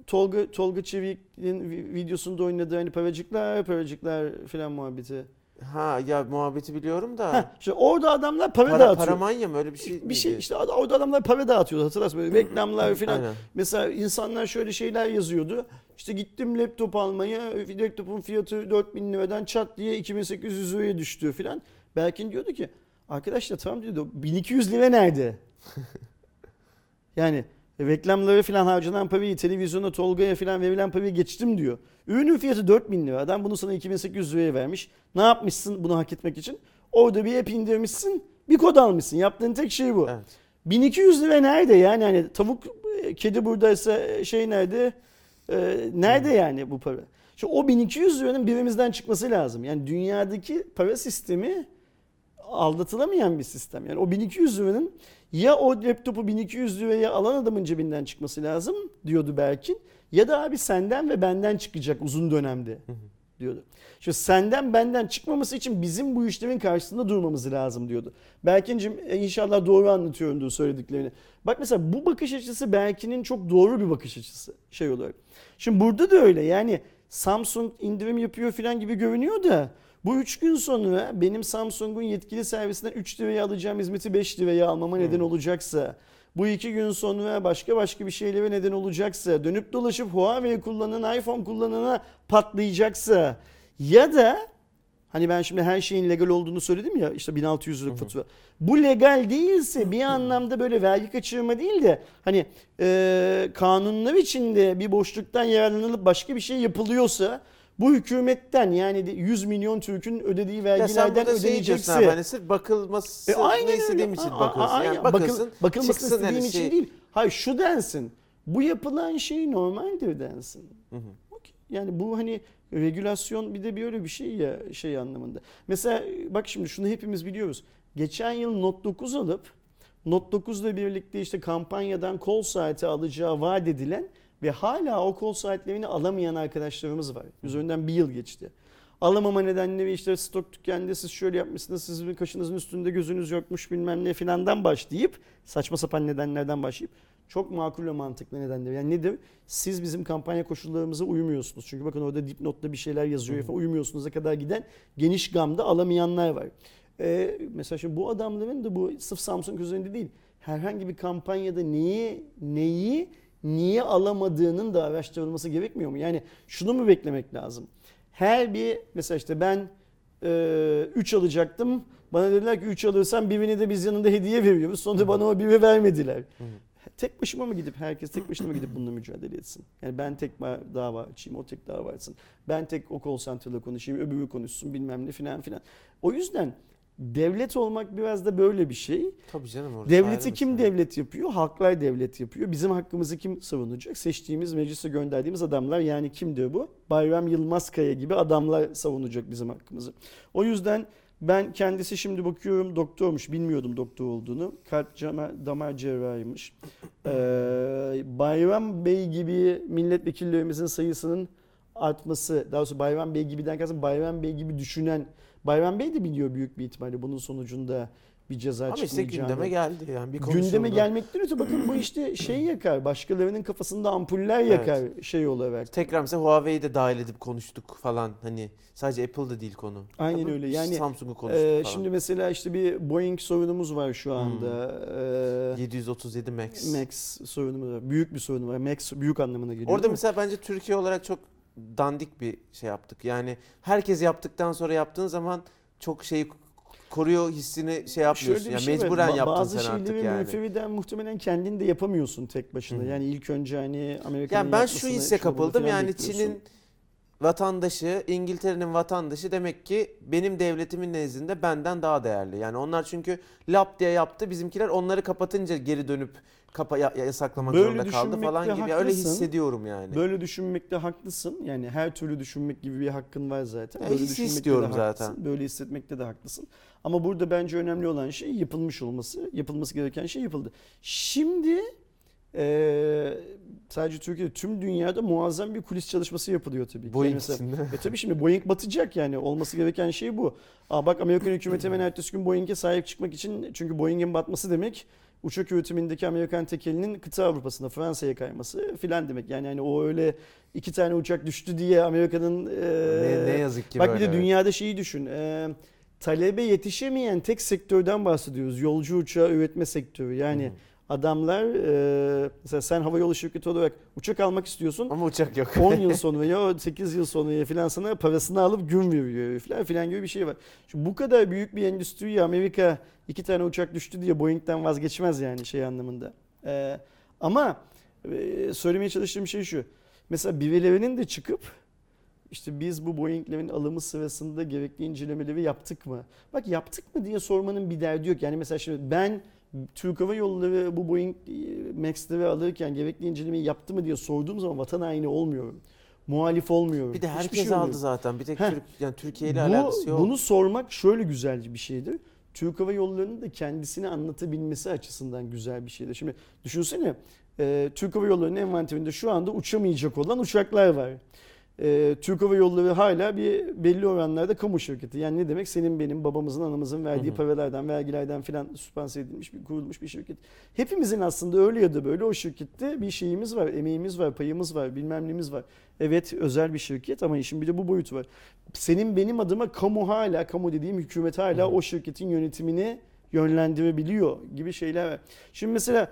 Tolga Tolga Çevik'in videosunda oynadığı hani paracıklar paracıklar falan muhabbeti? Ha ya, muhabbeti biliyorum da. Heh, işte orada adamlar para, para dağıtıyor. Paramanya mı öyle bir şey? Bir şey işte, orada adamlar para dağıtıyor, hatırlarsın böyle reklamlar falan. Aynen. Mesela insanlar şöyle şeyler yazıyordu. İşte gittim laptop almaya, laptopun fiyatı dört bin liradan çat diye iki bin sekiz yüz liraya düştü falan. Berkin diyordu ki arkadaşlar tamam diyordu, bin iki yüz lira nerede? Yani reklamları falan harcanan parayı, televizyona, Tolga'ya falan verilen parayı geçtim diyor. Ürünün fiyatı dört bin lira. Adam bunu sana iki bin sekiz yüz liraya vermiş. Ne yapmışsın bunu hak etmek için? Orada bir app indirmişsin, bir kod almışsın. Yaptığın tek şey bu. Evet. bin iki yüz lira nerede yani? Yani tavuk, kedi buradaysa şey nerede? Ee, nerede yani bu para? Şu o bin iki yüz liranın birimizden çıkması lazım. Yani dünyadaki para sistemi aldatılamayan bir sistem. Yani o bin iki yüz liranın ya o laptopu bin iki yüz liraya alan adamın cebinden çıkması lazım diyordu Berkin. Ya da abi senden ve benden çıkacak uzun dönemde diyordu. Şimdi senden benden çıkmaması için bizim bu işlerin karşısında durmamız lazım diyordu. Berkincim inşallah doğru anlatıyorumdur söylediklerini. Bak mesela bu bakış açısı Berkin'in çok doğru bir bakış açısı şey olarak. Şimdi burada da öyle yani Samsung indirim yapıyor falan gibi görünüyor da bu üç gün sonra benim Samsung'un yetkili servisinden üç liraya alacağım hizmeti beş liraya almama hmm. neden olacaksa, bu iki gün sonra başka başka bir şeylere neden olacaksa, dönüp dolaşıp Huawei kullanan, iPhone kullanana patlayacaksa ya da hani ben şimdi her şeyin legal olduğunu söyledim ya işte bin altı yüz lira fatura. Bu legal değilse bir anlamda böyle vergi kaçırma değil de hani e, kanunlar içinde bir boşluktan yararlanılıp başka bir şey yapılıyorsa bu hükümetten yani yüz milyon Türk'ün ödediği vergilerden ödenecekse. Sen burada şey bakılması e, ne istediğim öyle. için a, bakılsın. A, a, yani bakılsın, bakılması istediğim için şey... değil. Hayır şu densin, bu yapılan şey normaldir densin. Hı hı. Yani bu hani regülasyon bir de böyle bir şey ya şey anlamında. Mesela bak şimdi şunu hepimiz biliyoruz. Geçen yıl Note dokuz alıp Note dokuzla birlikte işte kampanyadan kol saati alacağı vaat edilen ve hala o kol saatlerini alamayan arkadaşlarımız var. Üzerinden bir yıl geçti. Alamama nedenleri işte stok tükendi, siz şöyle yapmışsınız, sizin kaşınızın üstünde gözünüz yokmuş bilmem ne filandan başlayıp saçma sapan nedenlerden başlayıp çok makul ve mantıklı nedenleri. Yani nedir? Siz bizim kampanya koşullarımıza uymuyorsunuz. Çünkü bakın orada dipnotta bir şeyler yazıyor. Hı-hı. Uymuyorsunuz'a kadar giden geniş gamda alamayanlar var. Ee, mesela şimdi bu adamların da bu sırf Samsung üzerinde değil. Herhangi bir kampanyada neyi neyi niye alamadığının da araştırılması gerekmiyor mu? Yani şunu mu beklemek lazım? Her bir mesela işte ben üç e, alacaktım. Bana dediler ki üç alırsan birini de biz yanında hediye veriyoruz. Sonra da bana o biri vermediler. Hı. Tek başıma mı gidip, herkes tek başına mı gidip bununla mücadele etsin? Yani ben tek dava açayım, o tek dava açsın. Ben tek o call center'la konuşayım, öbürü konuşsun bilmem ne filan filan. O yüzden devlet olmak biraz da böyle bir şey. Tabii canım. Devleti kim yani devlet yapıyor? Halklar devlet yapıyor. Bizim hakkımızı kim savunacak? Seçtiğimiz, meclise gönderdiğimiz adamlar, yani kim diyor bu? Bayram Yılmazkaya gibi adamlar savunacak bizim hakkımızı. O yüzden ben kendisi şimdi bakıyorum doktormuş, bilmiyordum doktor olduğunu. Kalp damar cerrahıymış. Ee, Bayram Bey gibi milletvekillerimizin sayısının artması, daha doğrusu Bayram Bey gibiden kastım Bayram Bey gibi düşünen, Bayram Bey de biliyor büyük bir ihtimalle bunun sonucunda bir ceza ama çıkmayacağını. Ama işte gündeme geldi yani bir konuşuldu. Gündeme gelmekten öte bakın bu işte şey yakar, başkalarının kafasında ampuller yakar evet. şey olarak. Tekrar mesela Huawei'yi de dahil edip konuştuk falan, hani sadece Apple'da değil konu. Aynen Apple, öyle yani Samsung'u konuştuk e, falan. Şimdi mesela işte bir Boeing sorunumuz var şu anda. Hmm. E, yedi yüz otuz yedi Max. Max sorunumuz var, büyük bir sorun var. Max büyük anlamına geliyor. Orada mesela bence Türkiye olarak çok dandik bir şey yaptık. Yani herkes yaptıktan sonra yaptığın zaman çok şeyi koruyor hissini şey yapmıyorsun. Ya yani şey mecburen yaptın bazı sen artık yani. Bazı münfeviden muhtemelen kendin de yapamıyorsun tek başına. Hı. Yani ilk önce hani Amerika'nın yani ben şu hisse kapıldım. Yani Çin'in vatandaşı, İngiltere'nin vatandaşı demek ki benim devletimin nezdinde benden daha değerli. Yani onlar çünkü lap diye yaptı, bizimkiler onları kapatınca geri dönüp kapa yasaklamak böyle zorunda kaldı falan gibi. Haklısın. Öyle hissediyorum yani. Böyle düşünmekte haklısın. Yani her türlü düşünmek gibi bir hakkın var zaten. Böyle hissi istiyorum zaten. Böyle hissetmekte de haklısın. Ama burada bence önemli olan şey yapılmış olması. Yapılması gereken şey yapıldı. Şimdi Ee, sadece Türkiye'de, tüm dünyada muazzam bir kulis çalışması yapılıyor tabii ki. Boeing yani mesela, e tabii şimdi Boeing batacak yani, olması gereken şey bu. Aa bak Amerikan hükümeti hemen ertesi gün Boeing'e sahip çıkmak için, çünkü Boeing'in batması demek uçak üretimindeki Amerikan tekelinin kıta Avrupa'sına, Fransa'ya kayması filan demek. Yani hani o öyle iki tane uçak düştü diye Amerika'nın... E, ne, ne yazık ki bak böyle. Bak bir de dünyada şeyi düşün. E, talebe yetişemeyen tek sektörden bahsediyoruz. Yolcu uçağı üretme sektörü. Yani hmm. adamlar e, mesela sen havayolu şirketi olarak uçak almak istiyorsun. Ama uçak yok. on yıl sonra ya sekiz yıl sonra filan sana parasını alıp gün veriyor filan filan gibi bir şey var. Şimdi bu kadar büyük bir endüstriye Amerika iki tane uçak düştü diye Boeing'den vazgeçmez yani şey anlamında. E, ama e, söylemeye çalıştığım şey şu. Mesela birilerinin de çıkıp İşte biz bu Boeing'lerin alımı sırasında gerekli incelemeleri yaptık mı? Bak yaptık mı diye sormanın bir derdi yok. Yani mesela şimdi ben Türk Hava Yolları bu Boeing Max'leri alırken gerekli incelemeyi yaptı mı diye sorduğum zaman vatan haini olmuyorum. Muhalif olmuyorum. Bir de herkes şey aldı olmuyor. Zaten. Bir tek Türk, yani Türkiye ile alakası yok. Bunu sormak şöyle güzel bir şeydir. Türk Hava Yolları'nın da kendisini anlatabilmesi açısından güzel bir şeydir. Şimdi düşünsene Türk Hava Yolları'nın envanterinde şu anda uçamayacak olan uçaklar var. E, Türk Hava Yolları hala bir belli oranlarda kamu şirketi. Yani ne demek? Senin, benim, babamızın, anamızın verdiği hı hı. paralardan, vergilerden filan süspanse edilmiş, bir, kurulmuş bir şirket. Hepimizin aslında öyle ya da böyle o şirkette bir şeyimiz var, emeğimiz var, payımız var, bilmem neyimiz var. Evet özel bir şirket ama işin bir de bu boyutu var. Senin benim adıma kamu hala, kamu dediğim hükümet hala hı hı. o şirketin yönetimini yönlendirebiliyor gibi şeyler var. Şimdi mesela...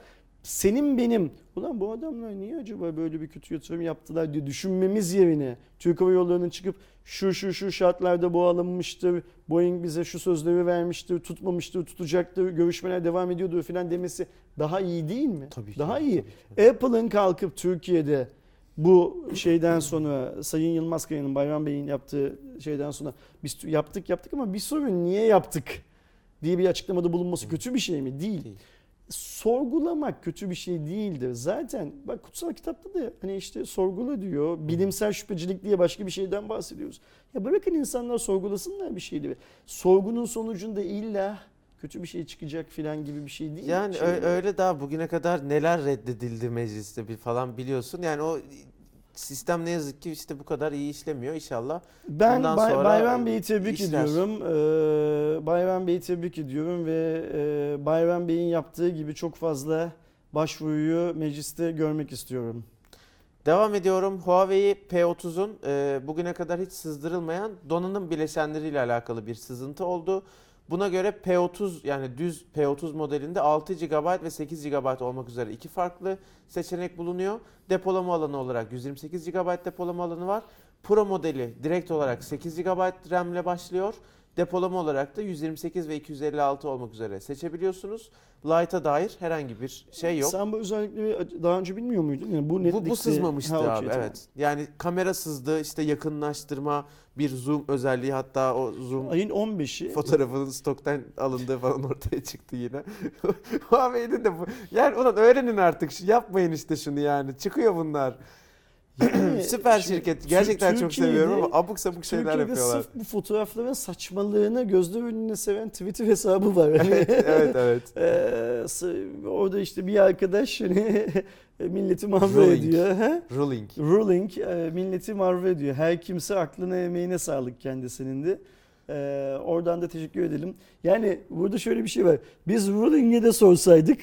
Senin benim, ulan bu adamlar niye acaba böyle bir kötü yatırım yaptılar diye düşünmemiz yerine Türk Hava Yolları'nın çıkıp şu şu şu şartlarda bu alınmıştır, Boeing bize şu sözleri vermiştir, tutmamıştır, tutacaktır, görüşmeler devam ediyordur filan demesi daha iyi değil mi? Tabii ki. Daha iyi. Apple'ın kalkıp Türkiye'de bu şeyden sonra Sayın Yılmazkaya'nın, Bayram Bey'in yaptığı şeyden sonra biz yaptık yaptık ama bir sorun niye yaptık diye bir açıklamada bulunması kötü bir şey mi? Değil. Değil. Sorgulamak kötü bir şey değildir. Zaten bak kutsal kitapta da hani işte sorgula diyor, bilimsel şüphecilik diye başka bir şeyden bahsediyoruz. Ya bırakın insanlar sorgulasınlar bir şeyleri. Sorgunun sonucunda illa kötü bir şey çıkacak filan gibi bir şey değil. Yani şey ö- öyle daha bugüne kadar neler reddedildi mecliste bir falan biliyorsun. Yani o sistem ne yazık ki işte bu kadar iyi işlemiyor inşallah. Ben Bay- sonra Bayram Bey'i tebrik işler. ediyorum. Ee, Bayram Bey'i tebrik ediyorum ve e, Bayram Bey'in yaptığı gibi çok fazla başvuruyu mecliste görmek istiyorum. Devam ediyorum. Huawei P otuzun e, bugüne kadar hiç sızdırılmayan donanım bileşenleriyle alakalı bir sızıntı oldu. Buna göre P otuz yani düz P otuz modelinde altı gigabayt ve sekiz gigabayt olmak üzere iki farklı seçenek bulunuyor. Depolama alanı olarak yüz yirmi sekiz gigabayt depolama alanı var. Pro modeli direkt olarak sekiz gigabayt RAM ile başlıyor. Depolama olarak da yüz yirmi sekiz ve iki yüz elli altı olmak üzere seçebiliyorsunuz. Lite'a dair herhangi bir şey yok. Sen bu özellikleri daha önce bilmiyor muydun? Yani bu, bu, bu sızmamıştı ha, abi okay, evet. Tamam. Yani kamera sızdı, işte yakınlaştırma, bir zoom özelliği hatta o zoom ayın on beşi fotoğrafının stoktan alındığı falan ortaya çıktı yine. Huawei'nin de bu. Yani ulan öğrenin artık, yapmayın işte şunu yani, çıkıyor bunlar. Yani süper şirket. Gerçekten Türkiye'de, çok seviyorum ama abuk sabuk şeyler Türkiye'de yapıyorlar. Türkiye'de sırf bu fotoğrafların saçmalığını gözler önüne seven Twitter hesabı var. Evet evet. evet. Ee, orada işte bir arkadaş hani milleti mahvediyor. Ruling. Ruling. Milleti mahvediyor. Her kimse aklına emeğine sağlık kendisinin de. Ee, oradan da teşekkür edelim. Yani burada şöyle bir şey var. Biz Ruling'e de sorsaydık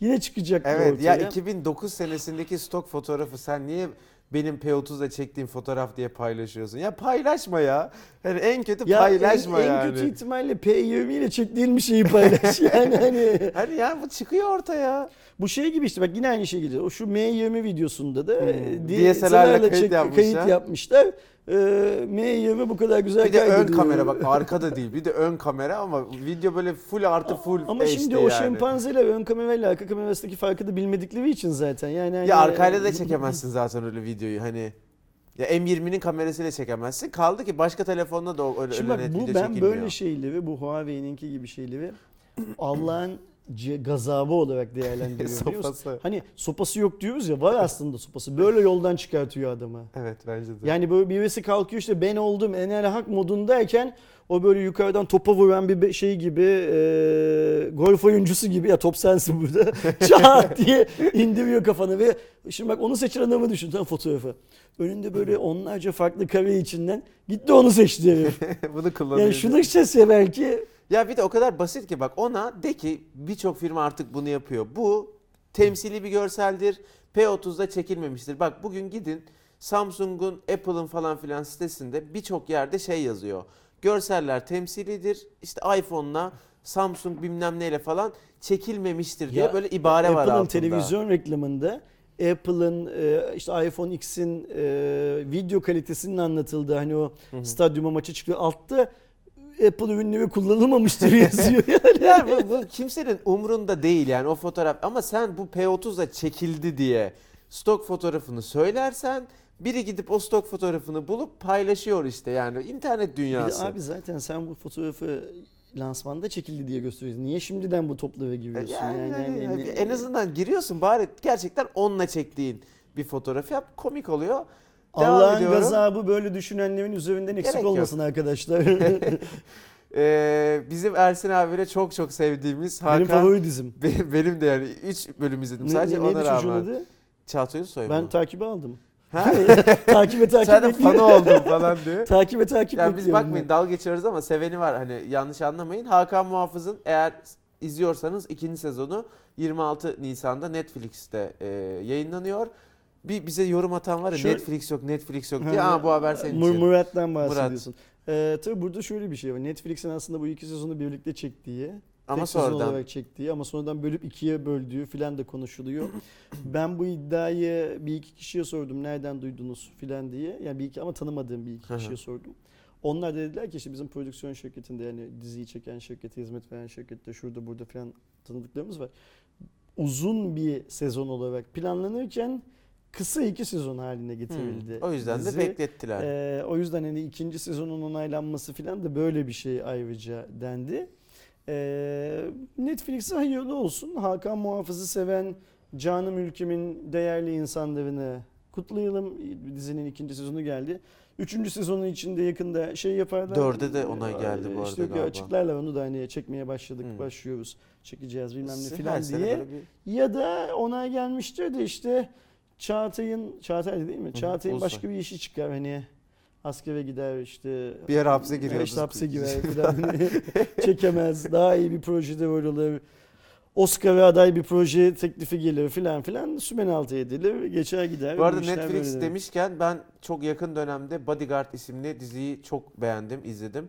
yine çıkacaktı evet, ortaya. Evet ya iki bin dokuz senesindeki stok fotoğrafı sen niye... Benim P otuzla çektiğim fotoğraf diye paylaşıyorsun. Ya paylaşma ya. Yani en kötü ya paylaşma en, yani. En kötü ihtimalle P yirmi ile çektiğin bir şeyi paylaş. Yani hani. Hani ya bu çıkıyor ortaya. Bu şey gibi işte bak yine aynı şey geliyor. O şu M yirmi videosunda da hmm. D S L R'la kayıt, yapmış kayıt yapmışlar. Ee, M yirmi bu kadar güzel kaydediyor. Bir de ön kamera bak arkada değil. Bir de ön kamera ama video böyle full artı full H D yani. Ama şimdi o yani. Şempanzeler ön kamerayla arka kamerasındaki farkı da bilmedikleri için zaten. Yani hani ya arkayla da çekemezsin zaten öyle videoyu hani. Ya M yirminin kamerasıyla çekemezsin. Kaldı ki başka telefonla da öyle, öyle net video çekilmiyor. Şimdi bak bu ben böyle şeyleri, bu Huawei'ninki gibi şeyleri Allah'ın gazabı olarak değerlendiriyor. Hani sopası yok diyoruz ya, var aslında sopası. Böyle yoldan çıkartıyor adamı. Evet bence de. Yani böyle birisi kalkıyor işte ben oldum Enel Hak modundayken o böyle yukarıdan topa vuran bir şey gibi e, golf oyuncusu gibi ya top sensin burada çat diye indiriyor kafanı ve şimdi bak onu seçen adamı düşün tam fotoğrafı. Önünde böyle onlarca farklı kare içinden gitti onu seçti. Bunu kullanıyor. Yani şunu seçse belki Ya bir de o kadar basit ki, bak ona de ki birçok firma artık bunu yapıyor. Bu temsili bir görseldir. P otuzda çekilmemiştir. Bak bugün gidin Samsung'un, Apple'ın falan filan sitesinde birçok yerde şey yazıyor. Görseller temsilidir. İşte iPhone'la Samsung bilmem neyle falan çekilmemiştir diye ya, böyle ibare Apple'ın var altında. Apple'ın televizyon reklamında Apple'ın işte iPhone X'in video kalitesinin anlatıldığı, hani o stadyuma maça çıkıyor, altta Apple ürünleri kullanılmamıştır yazıyor yani. Yani bu, bu kimsenin umrunda değil yani o fotoğraf, ama sen bu P otuzla çekildi diye stok fotoğrafını söylersen biri gidip o stok fotoğrafını bulup paylaşıyor işte, yani internet dünyası. Abi zaten sen bu fotoğrafı lansmanda çekildi diye gösteriyorsun. Niye şimdiden bu toplara giriyorsun? Yani, yani, yani, yani, en azından giriyorsun bari, gerçekten onunla çektiğin bir fotoğraf yap, komik oluyor. Allah'ın gazabı böyle düşünenlerin üzerinden eksik gerek olmasın yok arkadaşlar. ee, bizim Ersin abiyle çok çok sevdiğimiz Hakan. Benim favori dizim. Benim de yani üç bölüm izledim sadece, ne, ona rağmen. Çağatay'ın soyunu. Ben takibe aldım. Takibe takip etmiyor. Sen fanı oldun falan diyor. Takibe takip yani etmiyor. Biz bakmayın dalga geçiyoruz ama seveni var, hani yanlış anlamayın. Hakan Muhafız'ın, eğer izliyorsanız, ikinci sezonu yirmi altı Nisan'da Netflix'te e, yayınlanıyor. Bir bize yorum atan var ya, şu, Netflix yok Netflix yok diye, aa bu haber senin için. Murat'tan bahsediyorsun. Murat. Ee, tabii burada şöyle bir şey var. Netflix'in aslında bu iki sezonu birlikte çektiği, ama tek sonradan sezon olarak çektiği ama sonradan bölüp ikiye böldüğü filan da konuşuluyor. Ben bu iddiayı bir iki kişiye sordum, nereden duydunuz filan diye. Yani bir iki, ama tanımadığım bir iki kişiye sordum. Onlar da dediler ki işte bizim prodüksiyon şirketinde, yani diziyi çeken şirkete hizmet veren şirkette, şurada burada filan tanıdıklarımız var. Uzun bir sezon olarak planlanırken kısa iki sezon haline getirildi. Hmm, o yüzden dizi de beklettiler. Ee, o yüzden hani ikinci sezonun onaylanması falan da böyle bir şey ayrıca dendi. Ee, Netflix'e hayırlı olsun. Hakan Muhafız'ı seven canım ülkemin değerli insanlarını kutlayalım. Dizinin ikinci sezonu geldi. Üçüncü sezonu içinde yakında şey yaparlar. Dörde de onay geldi bu arada işte galiba. Açıklarla onu da hani çekmeye başladık, hmm. başlıyoruz, çekeceğiz bilmem ne filan diye. Bir... Ya da onay gelmiştir de işte Çağatay'ın, Çağatay değil mi? Hı, Çağatay'ın başka bir işi çıkar, hani askere gider işte. Bir yer hapse giriyor. İşte hapse girer. Çekemez. Daha iyi bir projede böyle olur. Oscar'a aday bir proje teklifi gelir filan filan. Sümenaltı edilir. Geçer gider. Bu arada Netflix demişken, ben çok yakın dönemde Bodyguard isimli diziyi çok beğendim, izledim.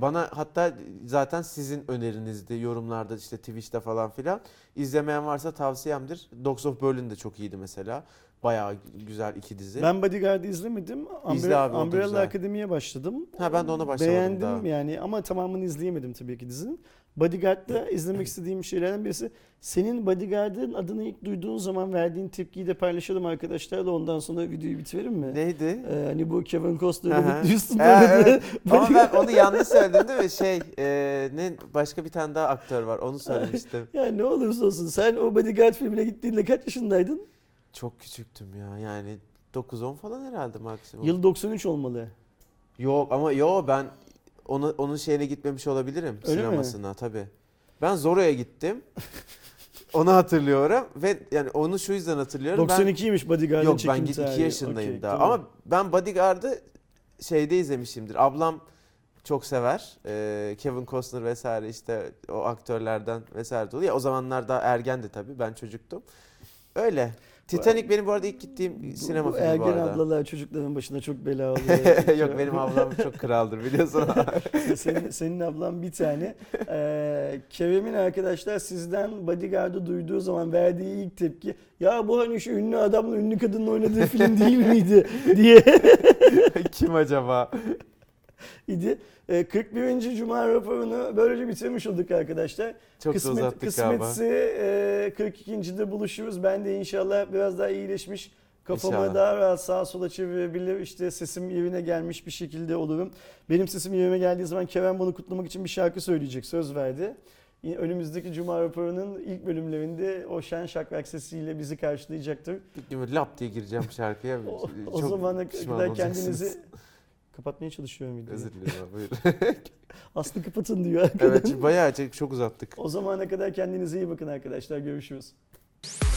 Bana hatta zaten sizin önerinizdi, yorumlarda işte Twitch'te falan filan. İzlemeyen varsa tavsiyemdir. Dogs of Berlin de çok iyiydi mesela. Bayağı güzel iki dizi. Ben Bodyguard'ı izlemedim. İzle abi, Umbrella Akademi'ye başladım. Ha, ben de ona başladım. Beğendim daha yani, ama tamamını izleyemedim tabii ki dizinin. Bodyguard'da izlemek istediğim şeylerden birisi. Senin Bodyguard'ın adını ilk duyduğun zaman verdiğin tepkiyi de paylaşalım arkadaşlarla. Ondan sonra videoyu bitirelim mi? Neydi? Ee, hani bu Kevin Costner'ı mutluysun. Evet. Ama ben onu yanlış söyledim değil mi? Şey, e, ne, başka bir tane daha aktör var, onu söylemiştim. Ya yani ne olursa olsun, sen o Bodyguard filmine gittiğinde kaç yaşındaydın? Çok küçüktüm ya, yani dokuz on falan herhalde maksimum. Yıl doksan üç olmalı. Yok ama yo ben onu, onun şeyine gitmemiş olabilirim. Öyle sinemasına mi? Tabii. Ben Zorro'ya gittim. Onu hatırlıyorum ve yani onu şu yüzden hatırlıyorum. doksan ikiymiş Bodyguard'ın çekim tarihi. Yok ben iki yaşındayım okay, daha tamam. Ama ben Bodyguard'ı şeyde izlemişimdir. Ablam çok sever. Ee, Kevin Costner vesaire işte o aktörlerden vesaire dolayı. O zamanlar daha ergendi tabii, ben çocuktum. Öyle. Titanic benim bu arada ilk gittiğim bu, sinema bu filmi bu arada. Ergen ablalar çocukların başına çok bela oluyor. Yok benim ablam çok kraldır biliyorsun. senin, senin ablan bir tane. Ee, Kerem'in arkadaşlar sizden Bodyguard'ı duyduğu zaman verdiği ilk tepki, ya bu hani şu ünlü adamla ünlü kadının oynadığı film değil miydi diye. Kim acaba? İdi. kırk birinci Cuma raporunu böylece bitirmiş olduk arkadaşlar. Çok Kısmet, da uzattık galiba. Kısmetse kırk ikincide buluşuruz. Ben de inşallah biraz daha iyileşmiş, kafamı inşallah daha rahat sağa sola çevirebilir, İşte sesim yerine gelmiş bir şekilde olurum. Benim sesim yerine geldiği zaman Kerem bunu kutlamak için bir şarkı söyleyecek, söz verdi. Önümüzdeki Cuma raporunun ilk bölümlerinde o şen şakrak sesiyle bizi karşılayacaktır. Lap diye gireceğim şarkıya. o o zamana kadar kendinizi... Kapatmaya çalışıyorum videoyu. Özür dilerim abi, buyur. Aslı kapatın diyor arkadan. Evet, bayağı çok uzattık. O zamana kadar kendinize iyi bakın arkadaşlar. Görüşürüz.